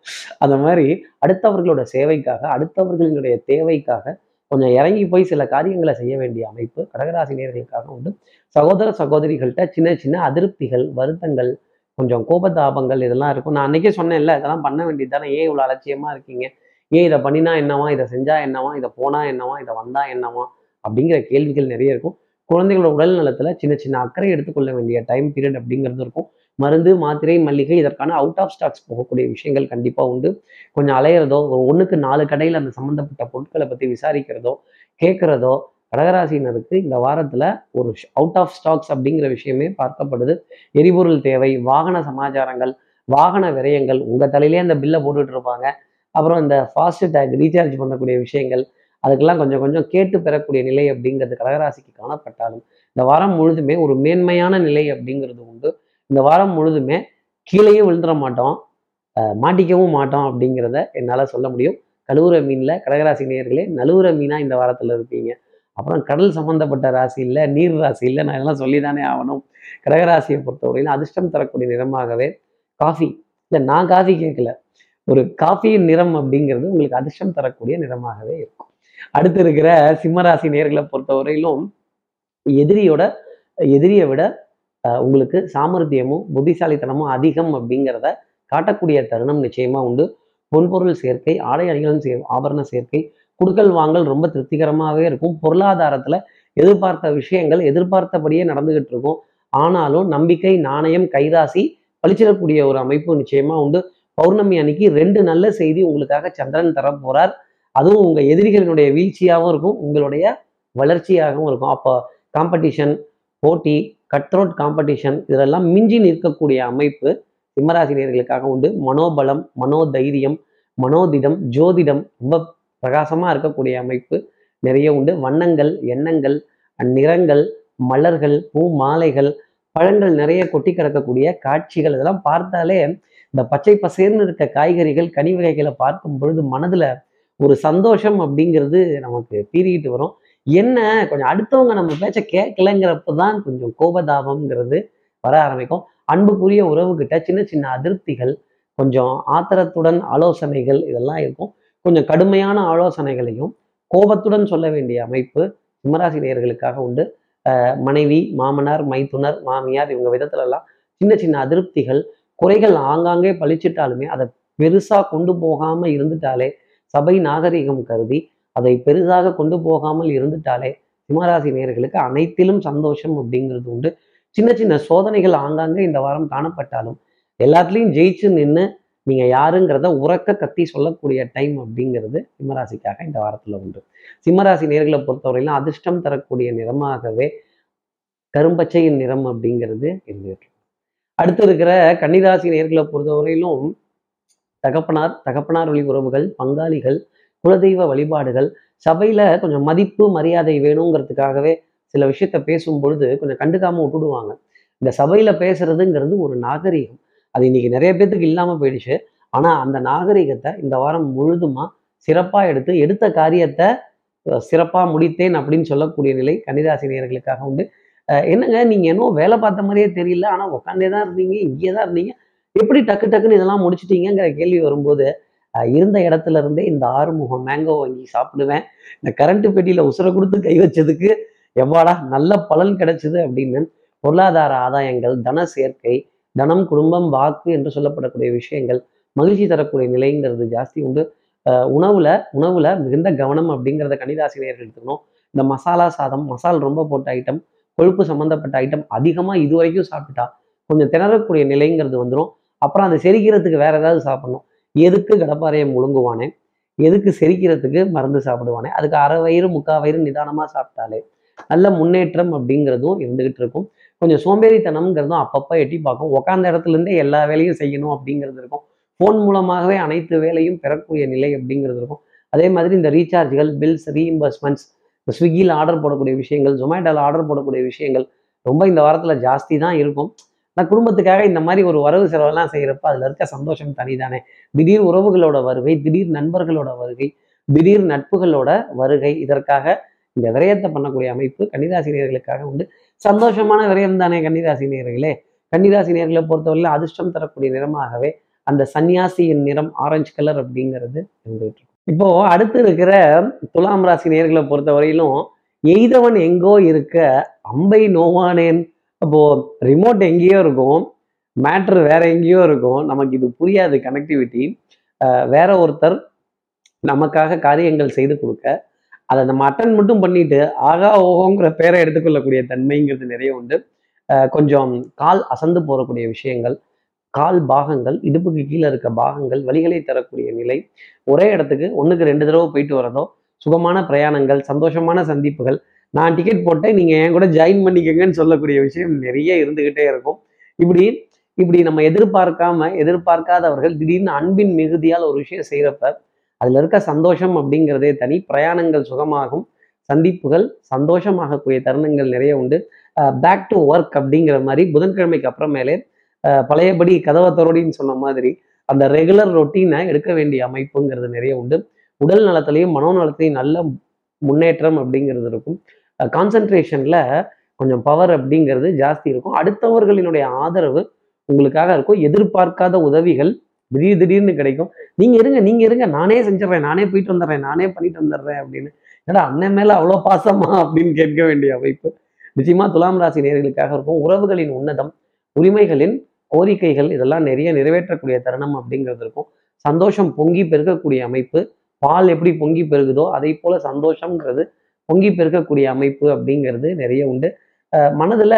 அந்த மாதிரி அடுத்தவர்களோட சேவைக்காக, அடுத்தவர்களுடைய தேவைக்காக கொஞ்சம் இறங்கி போய் சில காரியங்களை செய்ய வேண்டிய அமைப்பு கடகராசி நேர்களுக்காக உண்டு. சகோதர சகோதரிகள்கிட்ட சின்ன சின்ன அதிருப்திகள், வருத்தங்கள், கொஞ்சம் கோபதாபங்கள் இதெல்லாம் இருக்கும். நான் அன்றைக்கே சொன்னேன்ல, இதெல்லாம் பண்ண வேண்டியது தானே, ஏன் இவ்வளோ அலட்சியமாக இருக்கீங்க, ஏன் இதை பண்ணினா என்னவா, இதை செஞ்சா என்னவா, இதை போனா என்னவா, இதை வந்தா என்னவா அப்படிங்கிற கேள்விகள் நிறைய இருக்கும். குழந்தைகளோட உடல் நலத்துல சின்ன சின்ன அக்கறை எடுத்துக்கொள்ள வேண்டிய டைம் பீரியட் அப்படிங்கிறது இருக்கும். மருந்து, மாத்திரை, மல்லிகை இதற்கான அவுட் ஆஃப் ஸ்டாக்ஸ் போகக்கூடிய விஷயங்கள் கண்டிப்பாக உண்டு. கொஞ்சம் அலையிறதோ, ஒரு ஒன்றுக்கு நாலு கடையில் அந்த சம்மந்தப்பட்ட பொருட்களை பற்றி விசாரிக்கிறதோ, கேட்குறதோ கடகராசினருக்கு இந்த வாரத்தில் ஒரு அவுட் ஆஃப் ஸ்டாக்ஸ் அப்படிங்கிற விஷயமே பார்க்கப்படுது. எரிபொருள் தேவை, வாகன சமாச்சாரங்கள், வாகன விரயங்கள், உங்கள் தலையிலே அந்த பில்லை போட்டுட்டு இருப்பாங்க. அப்புறம் இந்த ஃபாஸ்ட் டேக் ரீசார்ஜ் பண்ணக்கூடிய விஷயங்கள், அதுக்கெல்லாம் கொஞ்சம் கொஞ்சம் கேட்டு பெறக்கூடிய நிலை அப்படிங்கிறது கடகராசிக்கு காணப்பட்டாலும் இந்த வாரம் முழுதுமே ஒரு மேன்மையான நிலை அப்படிங்கிறது உண்டு. இந்த வாரம் முழுதுமே கீழேயும் விழுந்துட மாட்டோம், மாட்டிக்கவும் மாட்டோம் அப்படிங்கிறத என்னால் சொல்ல முடியும். கழுவுற மீனில் கடகராசி நேயர்களே நழுவுற மீனாக இந்த வாரத்தில் இருப்பீங்க. அப்புறம் கடல் சம்மந்தப்பட்ட ராசி இல்லை, நீர் ராசி இல்லை, நான் இதெல்லாம் சொல்லி தானே ஆகணும். கடகராசியை பொறுத்தவரையிலும் அதிர்ஷ்டம் தரக்கூடிய நிறமாகவே காஃபி, இல்லை நான் காஃபி கேட்கல, ஒரு காஃபியின் நிறம் அப்படிங்கிறது உங்களுக்கு அதிர்ஷ்டம் தரக்கூடிய நிறமாகவே இருக்கும். அடுத்து இருக்கிற சிம்மராசி நேர்களை பொறுத்தவரையிலும் எதிரியோட எதிரியை விட உங்களுக்கு சாமர்த்தியமும் புத்திசாலித்தனமும் அதிகம் அப்படிங்கிறத காட்டக்கூடிய தருணம் நிச்சயமா உண்டு. பொன்பொருள் சேர்க்கை, ஆடை அணிகள் சே ஆபரண சேர்க்கை, குடுக்கல் வாங்கல் ரொம்ப திருப்திகரமாகவே இருக்கும். பொருளாதாரத்துல எதிர்பார்த்த விஷயங்கள் எதிர்பார்த்தபடியே நடந்துகிட்டு இருக்கும். ஆனாலும் நம்பிக்கை, நாணயம், கைராசி பழிச்சிடக்கூடிய ஒரு அமைப்பு நிச்சயமா உண்டு. பௌர்ணமி அன்னைக்கு ரெண்டு நல்ல செய்தி உங்களுக்காக சந்திரன் தர போறார். அதுவும் உங்க எதிரிகளினுடைய வீழ்ச்சியாகவும் இருக்கும், உங்களுடைய வளர்ச்சியாகவும் இருக்கும். அப்போ காம்படிஷன், போட்டி, கட்ரோட் காம்படிஷன் இதெல்லாம் மிஞ்சி நிற்கக்கூடிய அமைப்பு சிம்மராசி நேர்களுக்காக உண்டு. மனோபலம், மனோதைரியம், மனோதிடம், ஜோதிடம் ரொம்ப பிரகாசமாக இருக்கக்கூடிய அமைப்பு நிறைய உண்டு. வண்ணங்கள், எண்ணங்கள், நிறங்கள், மலர்கள், பூ மாலைகள், பழங்கள் நிறைய கொட்டி கிடக்கக்கூடிய காட்சிகள் இதெல்லாம் பார்த்தாலே இந்த பச்சை பசேர்னு இருக்க காய்கறிகள், கனி வகைகளை பார்க்கும் பொழுது மனதில் ஒரு சந்தோஷம் அப்படிங்கிறது நமக்கு பீறிக்கிட்டு வரும். என்ன கொஞ்சம் அடுத்தவங்க நம்ம பேச்ச கேட்கலைங்கிறப்ப தான் கொஞ்சம் கோபதாபம்ங்கிறது வர ஆரம்பிக்கும். அன்புக்குரிய உறவுகிட்ட சின்ன சின்ன அதிருப்திகள், கொஞ்சம் ஆத்திரத்துடன் ஆலோசனைகள் இதெல்லாம் இருக்கும். கொஞ்சம் கடுமையான ஆலோசனைகளையும் கோபத்துடன் சொல்ல வேண்டிய அமைப்பு சிம்மராசி நேயர்களுக்காக உண்டு. மனைவி, மாமனார், மைத்துனர், மாமியார் இவங்க விதத்துலலாம் சின்ன சின்ன அதிருப்திகள், குறைகள் ஆங்காங்கே பழிச்சிட்டாலுமே அதை பெருசாக கொண்டு போகாமல் இருந்துட்டாலே, சபை நாகரிகம் கருதி அதை பெரிதாக கொண்டு போகாமல் இருந்துட்டாலே சிம்மராசி நேயர்களுக்கு அனைத்திலும் சந்தோஷம் அப்படிங்கிறது உண்டு. சின்ன சின்ன சோதனைகள் ஆங்காங்கே இந்த வாரம் காணப்பட்டாலும் எல்லாத்துலேயும் ஜெயிச்சு நின்று நீங்கள் யாருங்கிறத உறக்க கத்தி சொல்லக்கூடிய டைம் அப்படிங்கிறது சிம்மராசிக்காக இந்த வாரத்தில் உண்டு. சிம்மராசி நேயர்களை பொறுத்தவரையிலும் அதிர்ஷ்டம் தரக்கூடிய நிறமாகவே கரும்பச்சையின் நிறம் அப்படிங்கிறது இருந்துட்டு. அடுத்து இருக்கிற கன்னிராசி நேயர்களை பொறுத்தவரையிலும் தகப்பனார், தகப்பனார் வழி உறவுகள், பங்காளிகள், குலதெய்வ வழிபாடுகள், சபையில் கொஞ்சம் மதிப்பு மரியாதை வேணுங்கிறதுக்காகவே சில விஷயத்த பேசும் பொழுது கொஞ்சம் கண்டுக்காமல் விட்டுடுவாங்க. இந்த சபையில் பேசுறதுங்கிறது ஒரு நாகரீகம், அது இன்னைக்கு நிறைய பேர்த்துக்கு இல்லாமல் போயிடுச்சு. ஆனால் அந்த நாகரீகத்தை இந்த வாரம் முழுதுமாக சிறப்பாக எடுத்து எடுத்த காரியத்தை சிறப்பாக முடித்தேன் அப்படின்னு சொல்லக்கூடிய நிலை கன்னிராசி நேயர்களுக்காக உண்டு. என்னங்க நீங்கள் என்னவோ வேலை பார்த்த மாதிரியே தெரியல, ஆனால் உட்காந்தே தான் இருந்தீங்க, இங்கேயே தான் இருந்தீங்க, எப்படி டக்கு டக்குன்னு இதெல்லாம் முடிச்சிட்டீங்கிற கேள்வி வரும்போது இருந்த இடத்துல இருந்தே இந்த ஆறுமுகம் மேங்கோ வாங்கி சாப்பிடுவேன், இந்த கரண்ட்டு பெட்டியில உசுரை கொடுத்து கை வச்சதுக்கு எவ்வாடா நல்ல பலன் கிடைச்சது அப்படின்னு பொருளாதார ஆதாயங்கள், தன சேர்க்கை, தனம், குடும்பம், வாக்கு என்று சொல்லப்படக்கூடிய விஷயங்கள் மகிழ்ச்சி தரக்கூடிய நிலைங்கிறது ஜாஸ்தி உண்டு. உணவுல உணவுல மிகுந்த கவனம் அப்படிங்கிறத கன்னிராசினியர்கள் எடுத்துக்கணும். இந்த மசாலா சாதம், மசால் ரொம்ப போட்ட ஐட்டம், கொழுப்பு சம்மந்தப்பட்ட ஐட்டம் அதிகமாக இது வரைக்கும் சாப்பிட்டா கொஞ்சம் திணறக்கூடிய நிலைங்கிறது வந்துடும். அப்புறம் அதை செரிக்கிறதுக்கு வேற ஏதாவது சாப்பிடணும். எதுக்கு கடப்பாறையை முழுங்குவானே, எதுக்கு செரிக்கிறதுக்கு மருந்து சாப்பிடுவானே, அதுக்கு அரை வயிறு முக்கால் வயிறு நிதானமாக சாப்பிட்டாலே நல்ல முன்னேற்றம் அப்படிங்கிறதும் இருந்துகிட்டு இருக்கும். கொஞ்சம் சோம்பேறித்தனம்ங்கிறதும் அப்பப்போ எட்டி பார்க்கும். உட்காந்த இடத்துலேருந்தே எல்லா வேலையும் செய்யணும் அப்படிங்கிறது இருக்கும். ஃபோன் மூலமாகவே அனைத்து வேலையும் பெறக்கூடிய நிலை அப்படிங்கிறது இருக்கும். அதே மாதிரி இந்த ரீசார்ஜ்கள், பில்ஸ், ரீஇம்பர்ஸ்மெண்ட்ஸ், ஸ்விக்கியில் ஆர்டர் போடக்கூடிய விஷயங்கள், ஜொமேட்டோவில் ஆர்டர் போடக்கூடிய விஷயங்கள் ரொம்ப இந்த வாரத்தில் ஜாஸ்தி தான் இருக்கும். ஆனால் குடும்பத்துக்காக இந்த மாதிரி ஒரு வரவு செலவெல்லாம் செய்கிறப்ப அதில் இருக்க சந்தோஷம் தனிதானே. திடீர் உறவுகளோட வருகை, திடீர் நண்பர்களோட வருகை, திடீர் நட்புகளோட வருகை, இதற்காக இந்த விரயத்தை பண்ணக்கூடிய அமைப்பு கன்னிராசி நேயர்களுக்காக உண்டு. சந்தோஷமான விரயம் தானே கன்னிராசி நேயர்களே. கன்னிராசி நேயர்களை பொறுத்தவரையில் அதிர்ஷ்டம் தரக்கூடிய நிறமாகவே அந்த சன்னியாசியின் நிறம் ஆரஞ்சு கலர் அப்படிங்கிறது இருந்துகிட்டு இருக்கும். இப்போ அடுத்து இருக்கிற துலாம் ராசி நேயர்களை பொறுத்தவரையிலும் எய்தவன் எங்கோ இருக்க அம்பை நோவானேன். அப்போ ரிமோட் எங்கேயோ இருக்கும், மேட்ரு வேற எங்கேயோ இருக்கும், நமக்கு இது புரியாது. கனெக்டிவிட்டி வேற ஒருத்தர் நமக்காக காரியங்கள் செய்து கொடுக்க அதை நம்ம அட்டன் மட்டும் பண்ணிட்டு ஆகா ஓகோங்கிற பேரை எடுத்துக்கொள்ளக்கூடிய தன்மைங்கிறது நிறைய உண்டு. கொஞ்சம் கால் அசந்து போகக்கூடிய விஷயங்கள், கால் பாகங்கள், இடுப்புக்கு கீழே இருக்க பாகங்கள் வலிகளை தரக்கூடிய நிலை. ஒரே இடத்துக்கு ஒன்றுக்கு ரெண்டு தடவை போயிட்டு வரதோ, சுகமான பிரயாணங்கள், சந்தோஷமான சந்திப்புகள், நான் டிக்கெட் போட்டேன் நீங்கள் என் கூட ஜாயின் பண்ணிக்கங்கன்னு சொல்லக்கூடிய விஷயம் நிறைய இருந்துக்கிட்டே இருக்கும். இப்படி இப்படி நம்ம எதிர்பார்க்காம எதிர்பார்க்காதவர்கள் திடீர்னு அன்பின் மிகுதியால் ஒரு விஷயம் செய்கிறப்ப அதில் இருக்க சந்தோஷம் அப்படிங்கிறதே தனி. பிரயாணங்கள் சுகமாகும், சந்திப்புகள் சந்தோஷமாகக்கூடிய தருணங்கள் நிறைய உண்டு. பேக் டு ஒர்க் அப்படிங்கிற மாதிரி புதன்கிழமைக்கு அப்புறமேலே பழையபடி கதவத்தரோடின்னு சொன்ன மாதிரி அந்த ரெகுலர் ரொட்டீனை எடுக்க வேண்டிய அமைப்புங்கிறது நிறைய உண்டு. உடல் நலத்திலையும் மனோநலத்திலையும் நல்ல முன்னேற்றம் அப்படிங்கிறது இருக்கும். கான்சன்ட்ரேஷனில் கொஞ்சம் பவர் அப்படிங்கிறது ஜாஸ்தி இருக்கும். அடுத்தவர்களினுடைய ஆதரவு உங்களுக்காக இருக்கும். எதிர்பார்க்காத உதவிகள் திடீர் திடீர்னு கிடைக்கும். நீங்கள் இருங்க நீங்கள் இருங்க நானே செஞ்சிடறேன், நானே போயிட்டு வந்துடுறேன், நானே பண்ணிட்டு வந்துடுறேன் அப்படின்னு ஏன்னா அண்ணன் மேலே அவ்வளோ பாசமா அப்படின்னு கேட்க வேண்டிய அமைப்பு நிச்சயமாக துலாம் ராசி நேயர்களுக்காக இருக்கும். உறவுகளின் உன்னதம், உரிமைகளின் கோரிக்கைகள் இதெல்லாம் நிறைய நிறைவேற்றக்கூடிய தருணம் அப்படிங்கிறது இருக்கும். சந்தோஷம் பொங்கி பெருக்கக்கூடிய அமைப்பு, பால் எப்படி பொங்கி பெருகுதோ அதே போல சந்தோஷங்கிறது பொங்கி பெருக்கக்கூடிய அமைப்பு அப்படிங்கிறது நிறைய உண்டு. மனதில்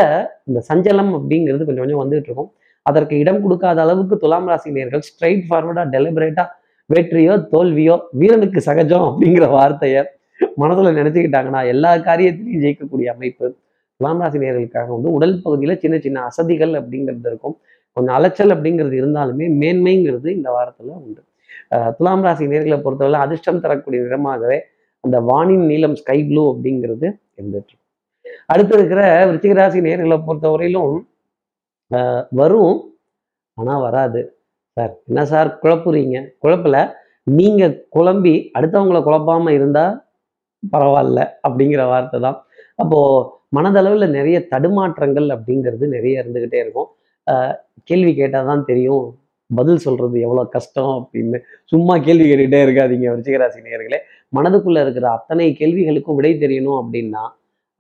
இந்த சஞ்சலம் அப்படிங்கிறது கொஞ்சம் கொஞ்சம் வந்துட்டு இருக்கும். அதற்கு இடம் கொடுக்காத அளவுக்கு துலாம் ராசி நேயர்கள் ஸ்ட்ரைட் ஃபார்வர்டாக டெலிபரேட்டாக வெற்றியோ தோல்வியோ வீரனுக்கு சகஜம் அப்படிங்கிற வார்த்தையை மனதில் நினச்சிக்கிட்டாங்கன்னா எல்லா காரியத்திலையும் ஜெயிக்கக்கூடிய அமைப்பு துலாம் ராசி நேயர்களுக்காக வந்து. உடல் பகுதியில் சின்ன சின்ன அசதிகள் அப்படிங்கிறது இருக்கும். கொஞ்சம் அலைச்சல் அப்படிங்கிறது இருந்தாலுமே மேன்மைங்கிறது இந்த வாரத்தில் உண்டு. துலாம் ராசி நேயர்களை பொறுத்தவரை அதிர்ஷ்டம் தரக்கூடிய நிறமாகவே அந்த வானின் நீலம் ஸ்கை ப்ளூ அப்படிங்கிறது இருந்துட்டு. அடுத்து இருக்கிற விருச்சிக ராசி நேயர்களை பொறுத்தவரையிலும் வரும் ஆனால் வராது. சார் என்ன சார் குழப்புறீங்க? குழப்பல, நீங்கள் குழம்பி அடுத்தவங்களை குழப்பாமல் இருந்தால் பரவாயில்ல அப்படிங்கிற வார்த்தை தான். அப்போது மனதளவில் நிறைய தடுமாற்றங்கள் அப்படிங்கிறது நிறைய இருந்துக்கிட்டே இருக்கும். கேள்வி கேட்டால் தான் தெரியும் பதில் சொல்கிறது எவ்வளோ கஷ்டம் அப்படின்னு. சும்மா கேள்வி கேட்டுக்கிட்டே இருக்காதிங்க விருச்சிக ராசி நேயர்களே. மனதுக்குள்ளே இருக்கிற அத்தனை கேள்விகளுக்கும் விடை தெரியணும் அப்படின்னா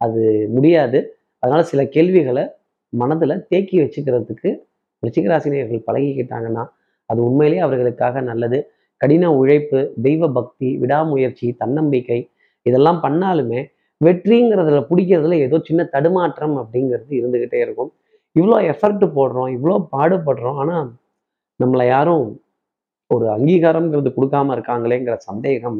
அது முடியாது. அதனால் சில கேள்விகளை மனதில் தேக்கி வச்சுக்கிறதுக்கு விருச்சிக ராசி நேயர்கள் பழகிக்கிட்டாங்கன்னா அது உண்மையிலேயே அவர்களுக்காக நல்லது. கடின உழைப்பு, தெய்வ பக்தி, விடாமுயற்சி, தன்னம்பிக்கை இதெல்லாம் பண்ணாலுமே வெற்றிங்கிறதுல பிடிக்கிறதுல ஏதோ சின்ன தடுமாற்றம் அப்படிங்கிறது இருந்துக்கிட்டே இருக்கும். இவ்வளோ எஃபர்ட் போடுறோம், இவ்வளோ பாடுபடுறோம், ஆனால் நம்மளை யாரும் ஒரு அங்கீகாரம்ங்கிறது கொடுக்காம இருக்காங்களேங்கிற சந்தேகம்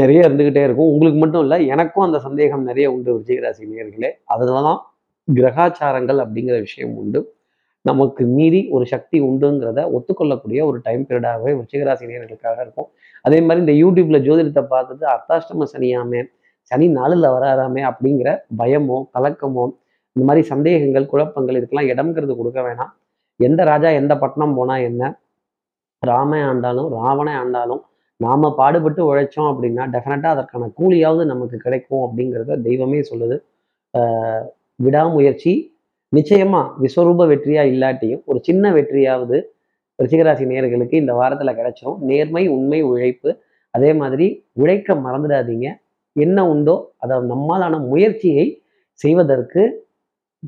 நிறைய இருந்துக்கிட்டே இருக்கும். உங்களுக்கு மட்டும் இல்லை, எனக்கும் அந்த சந்தேகம் நிறைய உண்டு விருச்சிக ராசி நேயர்களே. அதனால்தான் கிரகாச்சாரங்கள் அப்படிங்கிற விஷயம் உண்டு. நமக்கு மீறி ஒரு சக்தி உண்டுங்கிறத ஒத்துக்கொள்ளக்கூடிய ஒரு டைம் பீரியடாகவே விருச்சிக ராசி நேயர்களுக்காக இருக்கும். அதே மாதிரி இந்த யூடியூப்ல ஜோதிடத்தை பார்த்துட்டு அர்த்தாஷ்டம சனியாமே, சனி நாளில் வராதாமே அப்படிங்கிற பயமோ கலக்கமோ இந்த மாதிரி சந்தேகங்கள், குழப்பங்கள் இதுக்கெல்லாம் இடம்ங்கிறது கொடுக்க வேணாம். எந்த ராஜா எந்த பட்டணம் போனால் என்ன, ராமன் ஆண்டாலும் ராவணை ஆண்டாலும் நாம் பாடுபட்டு உழைச்சோம் அப்படின்னா டெஃபினட்டாக அதற்கான கூலியாவது நமக்கு கிடைக்கும் அப்படிங்கிறத தெய்வமே சொல்லுது. விடாமுயற்சி நிச்சயமாக விஸ்வரூப வெற்றியாக இல்லாட்டியும் ஒரு சின்ன வெற்றியாவது விருச்சிக ராசி நேயர்களுக்கு இந்த வாரத்தில் கிடைச்சிடும். நேர்மை, உண்மை, உழைப்பு அதே மாதிரி உழைக்க மறந்துடாதீங்க. என்ன உண்டோ அதை நம்மளான முயற்சியை செய்வதற்கு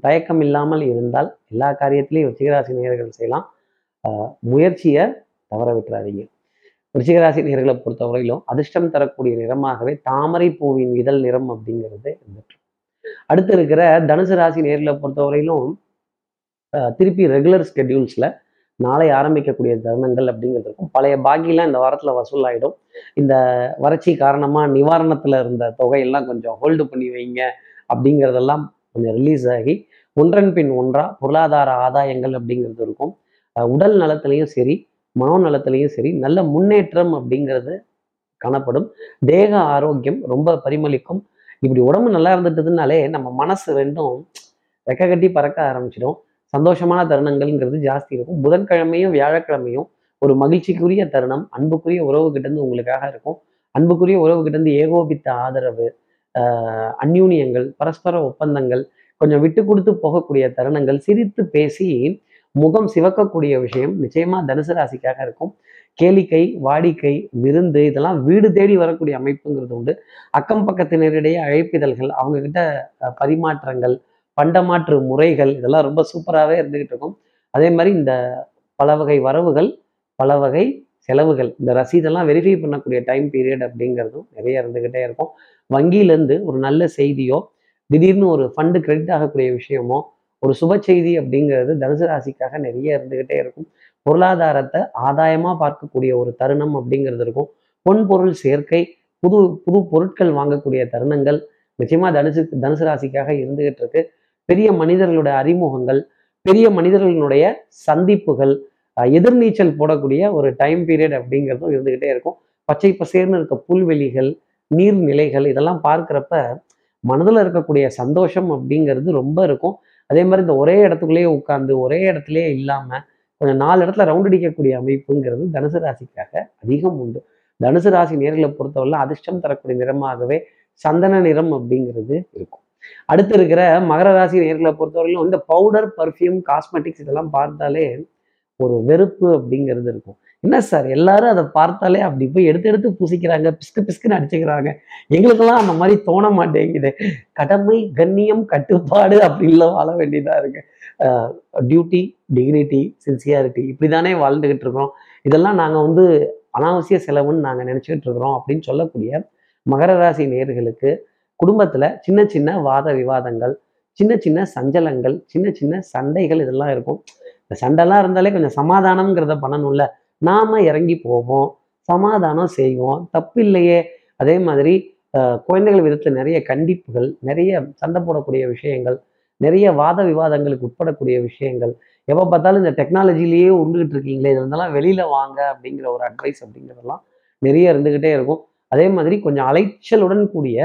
தயக்கம் இல்லாமல் இருந்தால் எல்லா காரியத்திலையும் விருச்சிக ராசி நேயர்கள் செய்யலாம். முயற்சியை தவற விட்டுறாதீங்க. ரிஷிகராசி நேர்களை பொறுத்தவரையிலும் அதிர்ஷ்டம் தரக்கூடிய நிறமாகவே தாமரை பூவின் இதழ் நிறம் அப்படிங்கிறது. அடுத்து இருக்கிற தனுசு ராசி நேர்களை பொறுத்தவரையிலும் திருப்பி ரெகுலர் ஸ்கெடியூல்ஸ்ல நாளை ஆரம்பிக்கக்கூடிய தருணங்கள் அப்படிங்கிறது இருக்கும். பழைய பாக்கிலாம் இந்த வாரத்தில் வசூலாயிடும். இந்த வறட்சி காரணமாக நிவாரணத்தில் இருந்த தொகையெல்லாம் கொஞ்சம் ஹோல்டு பண்ணி வைங்க அப்படிங்கிறதெல்லாம் கொஞ்சம் ரிலீஸ் ஆகி ஒன்றன் பின் ஒன்றா பொருளாதார ஆதாயங்கள் அப்படிங்கிறது இருக்கும். உடல் நலத்திலையும் சரி மனோ நலத்திலையும் சரி நல்ல முன்னேற்றம் அப்படிங்கிறது காணப்படும். தேக ஆரோக்கியம் ரொம்ப பரிமளிக்கும். இப்படி உடம்பு நல்லா இருந்துட்டதுனாலே நம்ம மனசு ரெண்டும் ரெக்க கட்டி பறக்க ஆரம்பிச்சிடும். சந்தோஷமான தருணங்கள்ங்கிறது ஜாஸ்தி இருக்கும். புதன்கிழமையும் வியாழக்கிழமையும் ஒரு மகிழ்ச்சிக்குரிய தருணம் அன்புக்குரிய உறவுகிட்டேருந்து உங்களுக்காக இருக்கும். அன்புக்குரிய உறவுகிட்டேருந்து ஏகோபித்த ஆதரவு, அந்யூன்யங்கள், பரஸ்பர ஒப்பந்தங்கள், கொஞ்சம் விட்டு கொடுத்து போகக்கூடிய தருணங்கள், சிரித்து பேசி முகம் சிவக்கக்கூடிய விஷயம் நிச்சயமா தனுசு ராசிக்காக இருக்கும். கேளிக்கை, வாடிக்கை, விருந்து இதெல்லாம் வீடு தேடி வரக்கூடிய அமைப்புங்கிறது உண்டு. அக்கம் பக்கத்தினரிடையே அழைப்பிதழ்கள், அவங்க கிட்ட பரிமாற்றங்கள், பண்டமாற்று முறைகள் இதெல்லாம் ரொம்ப சூப்பராகவே இருந்துகிட்டு இருக்கும். அதே மாதிரி இந்த பல வகை வரவுகள், பல வகை செலவுகள், இந்த ரசீதெல்லாம் வெரிஃபை பண்ணக்கூடிய டைம் பீரியட் அப்படிங்கிறதும் நிறைய இருந்துகிட்டே இருக்கும். வங்கியிலேருந்து ஒரு நல்ல செய்தியோ திடீர்னு ஒரு ஃபண்டு கிரெடிட் ஆகக்கூடிய விஷயமோ ஒரு சுப செய்தி அப்படிங்கிறது தனுசு ராசிக்காக நிறைய இருந்துகிட்டே இருக்கும். பொருளாதாரத்தை ஆதாயமாக பார்க்கக்கூடிய ஒரு தருணம் அப்படிங்கிறது இருக்கும். பொன் பொருள் சேர்க்கை, புது புது பொருட்கள் வாங்கக்கூடிய தருணங்கள் நிச்சயமா தனுசு தனுசு ராசிக்காக இருந்துகிட்டு இருக்கு. பெரிய மனிதர்களுடைய அறிமுகங்கள், பெரிய மனிதர்களுடைய சந்திப்புகள், எதிர்நீச்சல் போடக்கூடிய ஒரு டைம் பீரியட் அப்படிங்கிறதும் இருந்துகிட்டே இருக்கும். பச்சை பசேர்னு இருக்க புல்வெளிகள், நீர்நிலைகள் இதெல்லாம் பார்க்குறப்ப மனதில் இருக்கக்கூடிய சந்தோஷம் அப்படிங்கிறது ரொம்ப இருக்கும். அதே மாதிரி இந்த ஒரே இடத்துக்குள்ளேயே உட்கார்ந்து ஒரே இடத்துலையே இல்லாமல் கொஞ்சம் நாலு இடத்துல ரவுண்ட் அடிக்கக்கூடிய அமைப்புங்கிறது தனுசு ராசிக்காக அதிகம் உண்டு. தனுசு ராசி நேர்களை பொறுத்தவரை அதிர்ஷ்டம் தரக்கூடிய நிறமாகவே சந்தன நிறம் அப்படிங்கிறது இருக்கும். அடுத்து இருக்கிற மகர ராசி நேர்களை பொறுத்தவரையிலும் இந்த பவுடர், பர்ஃப்யூம், காஸ்மெட்டிக்ஸ் இதெல்லாம் பார்த்தாலே ஒரு வெறுப்பு அப்படிங்கிறது இருக்கும். என்ன சார் எல்லாரும் அதை பார்த்தாலே அப்படி போய் எடுத்து எடுத்து பூசிக்கிறாங்க, பிஸ்கு பிஸ்குன்னு அடிச்சுக்கிறாங்க, எங்களுக்கெல்லாம் அந்த மாதிரி தோண மாட்டேங்குது. கடமை, கண்ணியம், கட்டுப்பாடு அப்படின்லாம் வாழ வேண்டியதா இருக்கு. டியூட்டி, டிக்னிட்டி, சின்சியாரிட்டி இப்படிதானே வாழ்ந்துகிட்டு இருக்கிறோம். இதெல்லாம் நாங்கள் வந்து அனாவசிய செலவுன்னு நாங்கள் நினச்சிக்கிட்டு இருக்கிறோம் அப்படின்னு சொல்லக்கூடிய மகர ராசி நேயர்களுக்கு குடும்பத்துல சின்ன சின்ன வாத விவாதங்கள், சின்ன சின்ன சஞ்சலங்கள், சின்ன சின்ன சண்டைகள் இதெல்லாம் இருக்கும். இந்த சண்டைலாம் இருந்தாலே கொஞ்சம் சமாதானம்ங்கிறத பண்ணணும்ல, நாம இறங்கி போவோம், சமாதானம் செய்வோம், தப்பில்லையே. அதே மாதிரி குழந்தைகள் விதத்துல நிறைய கண்டிப்புகள், நிறைய சண்டை போடக்கூடிய விஷயங்கள், நிறைய வாத விவாதங்களுக்கு உட்படக்கூடிய விஷயங்கள். எப்போ பார்த்தாலும் இந்த டெக்னாலஜிலேயே உண்டுகிட்டு இருக்கீங்களே, இது இருந்தாலும் வெளியில வாங்க அப்படிங்கிற ஒரு அட்வைஸ் அப்படிங்கிறதெல்லாம் நிறைய இருந்துகிட்டே இருக்கும். அதே மாதிரி கொஞ்சம் அலைச்சலுடன் கூடிய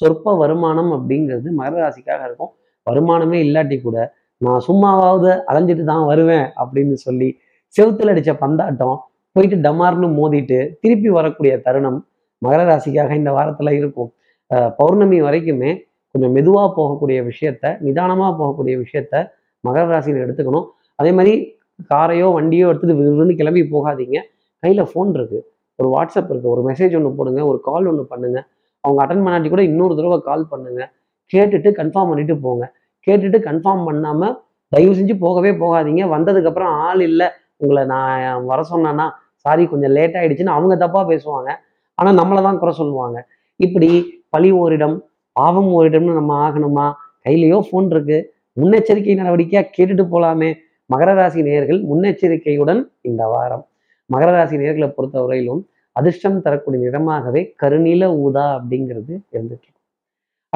சொற்ப வருமானம் அப்படிங்கிறது மகர ராசிக்காக இருக்கும். வருமானமே இல்லாட்டி கூட நான் சும்மாவாவது அலைஞ்சிட்டு தான் வருவேன் அப்படின்னு சொல்லி செவுத்தில் அடித்த பந்தாட்டம் போயிட்டு டமார்னு மோதிட்டு திருப்பி வரக்கூடிய தருணம் மகர ராசிக்காக இந்த வாரத்தில் இருக்கும். பௌர்ணமி வரைக்குமே கொஞ்சம் மெதுவாக போகக்கூடிய விஷயத்த, நிதானமாக போகக்கூடிய விஷயத்த மகர ராசியில் எடுத்துக்கணும். அதே மாதிரி காரையோ வண்டியோ எடுத்துட்டு விருந்து கிளம்பி போகாதீங்க. கையில் ஃபோன் இருக்குது, ஒரு வாட்ஸ்அப் இருக்குது, ஒரு மெசேஜ் ஒன்று போடுங்க, ஒரு கால் ஒன்று பண்ணுங்கள். அவங்க அட்டன் பண்ணாட்டி கூட இன்னொரு தடவை கால் பண்ணுங்கள், கேட்டுட்டு கன்ஃபார்ம் பண்ணிட்டு போங்க. கேட்டுட்டு கன்ஃபார்ம் பண்ணாமல் தயவு செஞ்சு போகவே போகாதீங்க. வந்ததுக்கப்புறம் ஆள் இல்லை, உங்களை நான் வர சொன்னேன்னா சாரி கொஞ்சம் லேட் ஆகிடுச்சின்னு அவங்க தப்பாக பேசுவாங்க, ஆனால் நம்மளை தான் குறை சொல்லுவாங்க. இப்படி பழி ஓரிடம் பாவம் ஓரிடம்னு நம்ம ஆகணுமா? கையிலையோ ஃபோன் இருக்குது, முன்னெச்சரிக்கை நடவடிக்கையாக கேட்டுட்டு போகலாமே. மகர ராசி நேயர்கள் முன்னெச்சரிக்கையுடன் இந்த வாரம். மகர ராசி நேர்களை பொறுத்த வரையிலும் அதிர்ஷ்டம் தரக்கூடிய நிறமாகவே கருநீல ஊதா அப்படிங்கிறது இருந்துட்டு இருக்கும்.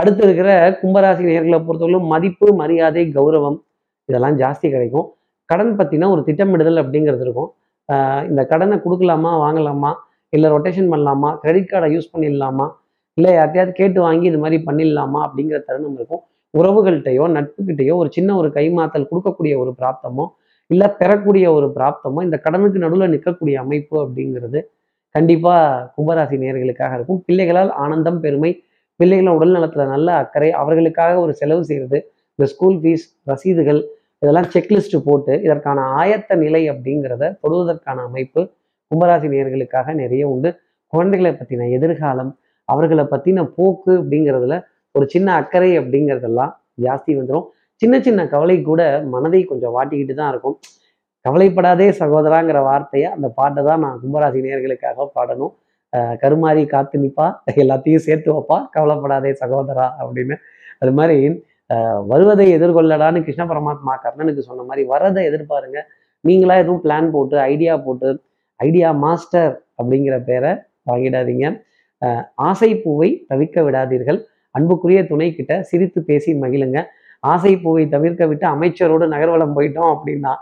அடுத்து இருக்கிற கும்பராசி நேர்களை பொறுத்தவரையிலும் மதிப்பு, மரியாதை, கௌரவம் இதெல்லாம் ஜாஸ்தி கிடைக்கும். கடன் பற்றினா ஒரு திட்டமிடுதல் அப்படிங்கிறது இருக்கும். இந்த கடனை கொடுக்கலாமா, வாங்கலாமா, இல்லை ரொட்டேஷன் பண்ணலாமா, கிரெடிட் கார்டை யூஸ் பண்ணிடலாமா, இல்லை யார்ட்டையாவது கேட்டு வாங்கி இது மாதிரி பண்ணிடலாமா அப்படிங்கிற தருணம் இருக்கும். உறவுகள்கிட்டையோ நட்புக்கிட்டையோ ஒரு சின்ன ஒரு கைமாத்தல் கொடுக்கக்கூடிய ஒரு பிராப்தமோ இல்லை பெறக்கூடிய ஒரு பிராப்தமோ இந்த கடனுக்கு நடுவில் நிற்கக்கூடிய அமைப்பு அப்படிங்கிறது கண்டிப்பாக கும்பராசி நேயர்களுக்காக இருக்கும். பிள்ளைகளால் ஆனந்தம், பெருமை, பிள்ளைகள உடல் நலத்தில் நல்ல அக்கறை, அவர்களுக்காக ஒரு செலவு செய்கிறது, இந்த ஸ்கூல் ஃபீஸ், ரசீதுகள் இதெல்லாம் செக்லிஸ்ட் போட்டு இதற்கான ஆயத்த நிலை அப்படிங்கிறத தொடுவதற்கான அமைப்பு கும்பராசி நேயர்களுக்காக நிறைய உண்டு. குழந்தைகளை பற்றின எதிர்காலம், அவர்களை பற்றின போக்கு அப்படிங்கிறதுல ஒரு சின்ன அக்கறை அப்படிங்கிறதெல்லாம் ஜாஸ்தி வந்துடும். சின்ன சின்ன கவலை கூட மனதை கொஞ்சம் வாட்டிக்கிட்டு தான் இருக்கும். கவலைப்படாதே சகோதராங்கிற வார்த்தையை அந்த பாட்டை தான் நான் கும்பராசி நேயர்களுக்காக பாடணும். கருமாரி காத்து நிப்பா, எல்லாத்தையும் சேர்த்து வைப்பா, கவலைப்படாதே சகோதரா அப்படின்னு. அது மாதிரி வருவதை எதிர்கொள்ளடான்னு கிருஷ்ண பரமாத்மா கர்ணனுக்கு சொன்ன மாதிரி வரதை எதிர்பாருங்க. நீங்களா எதுவும் பிளான் போட்டு ஐடியா போட்டு ஐடியா மாஸ்டர் அப்படிங்கிற பேரை வாங்கிடாதீங்க. ஆசை பூவை தவிர்க்க விடாதீர்கள். அன்புக்குரிய துணை கிட்ட சிரித்து பேசி மகிழுங்க. ஆசை பூவை தவிர்க்க விட்டு அமைச்சரோடு நகர்வலம் போயிட்டோம் அப்படின்னா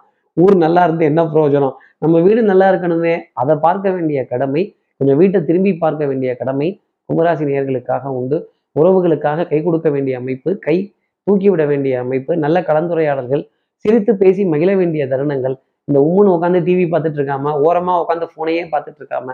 ஊர் நல்லா இருந்து என்ன பிரயோஜனம்? நம்ம வீடு நல்லா இருக்கணுமே, அதை பார்க்க வேண்டிய கடமை, கொஞ்சம் வீட்டை திரும்பி பார்க்க வேண்டிய கடமை கும்பராசி நேயர்களுக்காக உண்டு. உறவுகளுக்காக கை கொடுக்க வேண்டிய அமைப்பு, கை தூக்கிவிட வேண்டிய அமைப்பு, நல்ல கலந்துரையாடல்கள், சிரித்து பேசி மகிழ வேண்டிய தருணங்கள். இந்த உம்முன்னு உட்காந்து டிவி பார்த்துட்டு இருக்காம, ஓரமா உட்காந்து ஃபோனையே பார்த்துட்டு இருக்காம,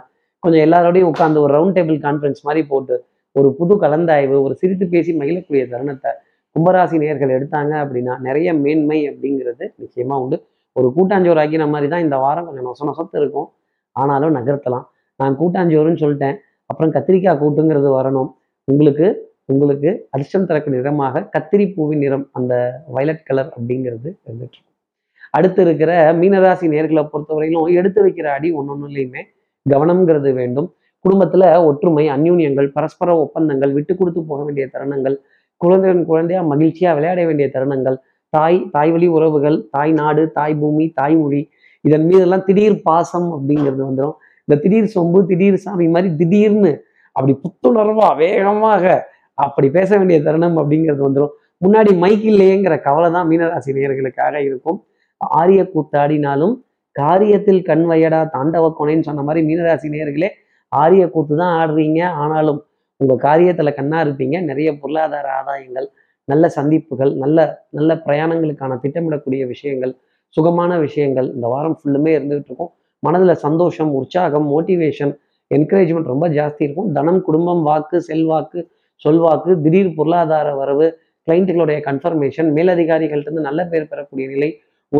கொஞ்சம் எல்லாரோடையும் உட்காந்து ஒரு ரவுண்ட் டேபிள் கான்ஃபரன்ஸ் மாதிரி போட்டு ஒரு புது கலந்தாய்வு, ஒரு சிரித்து பேசி மகிழக்கூடிய தருணத்தை கும்பராசி நேயர்கள் எடுத்தாங்க அப்படின்னா நிறைய மேன்மை அப்படிங்கிறது நிச்சயமா உண்டு. ஒரு கூட்டாஞ்சோறு ஆக்கின மாதிரி தான் இந்த வாரம் கொஞ்சம் நொச நொசத்து இருக்கும், ஆனாலும் நகர்த்தலாம். நான் கூட்டாஞ்சோறுன்னு சொல்லிட்டேன், அப்புறம் கத்திரிக்காய் கூட்டுங்கிறது வரணும். உங்களுக்கு உங்களுக்கு அதிர்ஷ்டம் தரக்கு நிறமாக கத்திரி பூவின் நிறம், அந்த வயலட் கலர் அப்படிங்கிறது இருந்துட்டு இருக்கும். அடுத்து இருக்கிற மீனராசி நேர்களை பொறுத்தவரையிலும் எடுத்து வைக்கிற அடி ஒன்னொன்னுலையுமே கவனம்ங்கிறது வேண்டும். குடும்பத்துல ஒற்றுமை, அந்யூன்யங்கள், பரஸ்பர ஒப்பந்தங்கள், விட்டு கொடுத்து போக வேண்டிய தருணங்கள், குழந்தையின் குழந்தையா மகிழ்ச்சியா விளையாட வேண்டிய தருணங்கள், தாய் தாய் வழி உறவுகள், தாய் நாடு, தாய் பூமி, தாய்மொழி, இதன் மீதெல்லாம் திடீர் பாசம் அப்படிங்கிறது வந்துடும். இந்த திடீர் சொம்பு, திடீர் சாமி மாதிரி திடீர்னு அப்படி புத்துணர்வா வேகமாக அப்படி பேச வேண்டிய தருணம் அப்படிங்கிறது வந்துடும். முன்னாடி மைக் இல்லையேங்கிற கவலை தான் மீனராசி நேயர்களுக்காக இருக்கும். ஆரிய கூத்தாடினாலும் காரியத்தில் கண் வையடா தாண்டவ கொனைன்னு சொன்ன மாதிரி மீனராசி நேயர்களே ஆரிய கூத்து தான் ஆடுறீங்க, ஆனாலும் உங்க காரியத்துல கண்ணா இருப்பீங்க. நிறைய பொருளாதார ஆதாயங்கள், நல்ல சந்திப்புகள், நல்ல நல்ல பிரயாணங்களுக்கான திட்டமிடக்கூடிய விஷயங்கள், சுகமான விஷயங்கள் இந்த வாரம் ஃபுல்லுமே இருந்துகிட்டு இருக்கும். மனதுல சந்தோஷம், உற்சாகம், மோட்டிவேஷன், என்கரேஜ்மெண்ட் ரொம்ப ஜாஸ்தி இருக்கும். தனம், குடும்பம், வாக்கு, செல்வாக்கு, சொல்வாக்கு, திடீர் பொருளாதார வரவு, கிளைண்ட்டுகளுடைய கன்ஃபர்மேஷன், மேலதிகாரிகள்கிட்ட நல்ல பேர் பெறக்கூடிய நிலை,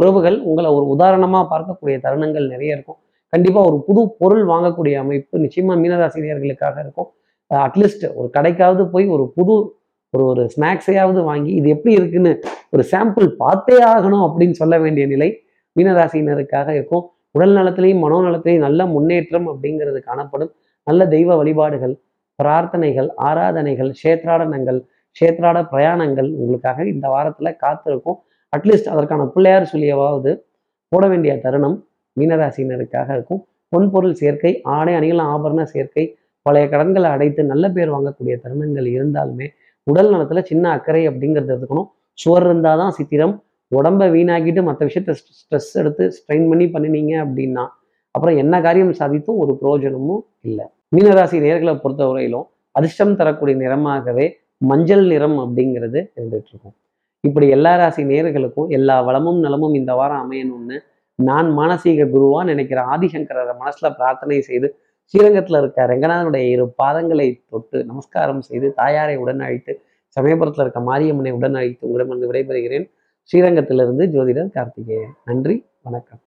உறவுகள் உங்களை ஒரு உதாரணமாக பார்க்கக்கூடிய தருணங்கள் நிறைய இருக்கும். கண்டிப்பாக ஒரு புது பொருள் வாங்கக்கூடிய அமைப்பு நிச்சயமாக மீனராசி நேயர்களுக்காக இருக்கும். அட்லீஸ்ட் ஒரு கடைக்காவது போய் ஒரு புது ஒரு ஒரு ஸ்நாக்ஸையாவது வாங்கி இது எப்படி இருக்குன்னு ஒரு சாம்பிள் பார்த்தே ஆகணும் அப்படின்னு சொல்ல வேண்டிய நிலை மீனராசினருக்காக இருக்கும். உடல் நலத்திலையும் மனோநலத்திலையும் நல்ல முன்னேற்றம் அப்படிங்கிறது காணப்படும். நல்ல தெய்வ வழிபாடுகள், பிரார்த்தனைகள், ஆராதனைகள், க்ஷேத்ராடனங்கள், க்ஷேத்ராட பிரயாணங்கள் உங்களுக்காக இந்த வாரத்தில் காத்திருக்கும். அட்லீஸ்ட் அதற்கான பிள்ளையார் சொல்லியவாவது போட வேண்டிய தருணம் மீனராசினருக்காக இருக்கும். பொன்பொருள் சேர்க்கை, ஆடை அணிகள் ஆபரண சேர்க்கை, பழைய கடன்களை அடைத்து நல்ல பேர் வாங்கக்கூடிய தருணங்கள் இருந்தாலுமே உடல் நலத்துல சின்ன அக்கறை அப்படிங்கிறது இருக்கணும். சுவர் இருந்தால் தான் சித்திரம். உடம்பை வீணாக்கிட்டு மற்ற விஷயத்த ஸ்ட்ரெஸ் எடுத்து ஸ்ட்ரெயின் பண்ணி பண்ணினீங்க அப்படின்னா அப்புறம் என்ன காரியம் சாதித்தும் ஒரு பிரயோஜனமும் இல்லை. மீனராசி நேர்களை பொறுத்தவரையிலும் அதிர்ஷ்டம் தரக்கூடிய நிறமாகவே மஞ்சள் நிறம் அப்படிங்கிறது இருந்துட்டு இருக்கும். இப்படி எல்லா ராசி நேர்களுக்கும் எல்லா வளமும் நலமும் இந்த வாரம் அமையணும்னு நான் மானசீக குருவா நினைக்கிற ஆதிசங்கரரை மனசுல பிரார்த்தனை செய்து ஸ்ரீரங்கத்தில் இருக்க ரெங்கநாதனுடைய இரு பாதங்களை தொட்டு நமஸ்காரம் செய்து தாயாரை உடன் அழைத்து சமயபுரத்தில் இருக்க மாரியம்மனை உடன் அழைத்து உங்களிடமிருந்து விடைபெறுகிறேன். ஸ்ரீரங்கத்திலிருந்து ஜோதிடர் கார்த்திகேயன். நன்றி, வணக்கம்.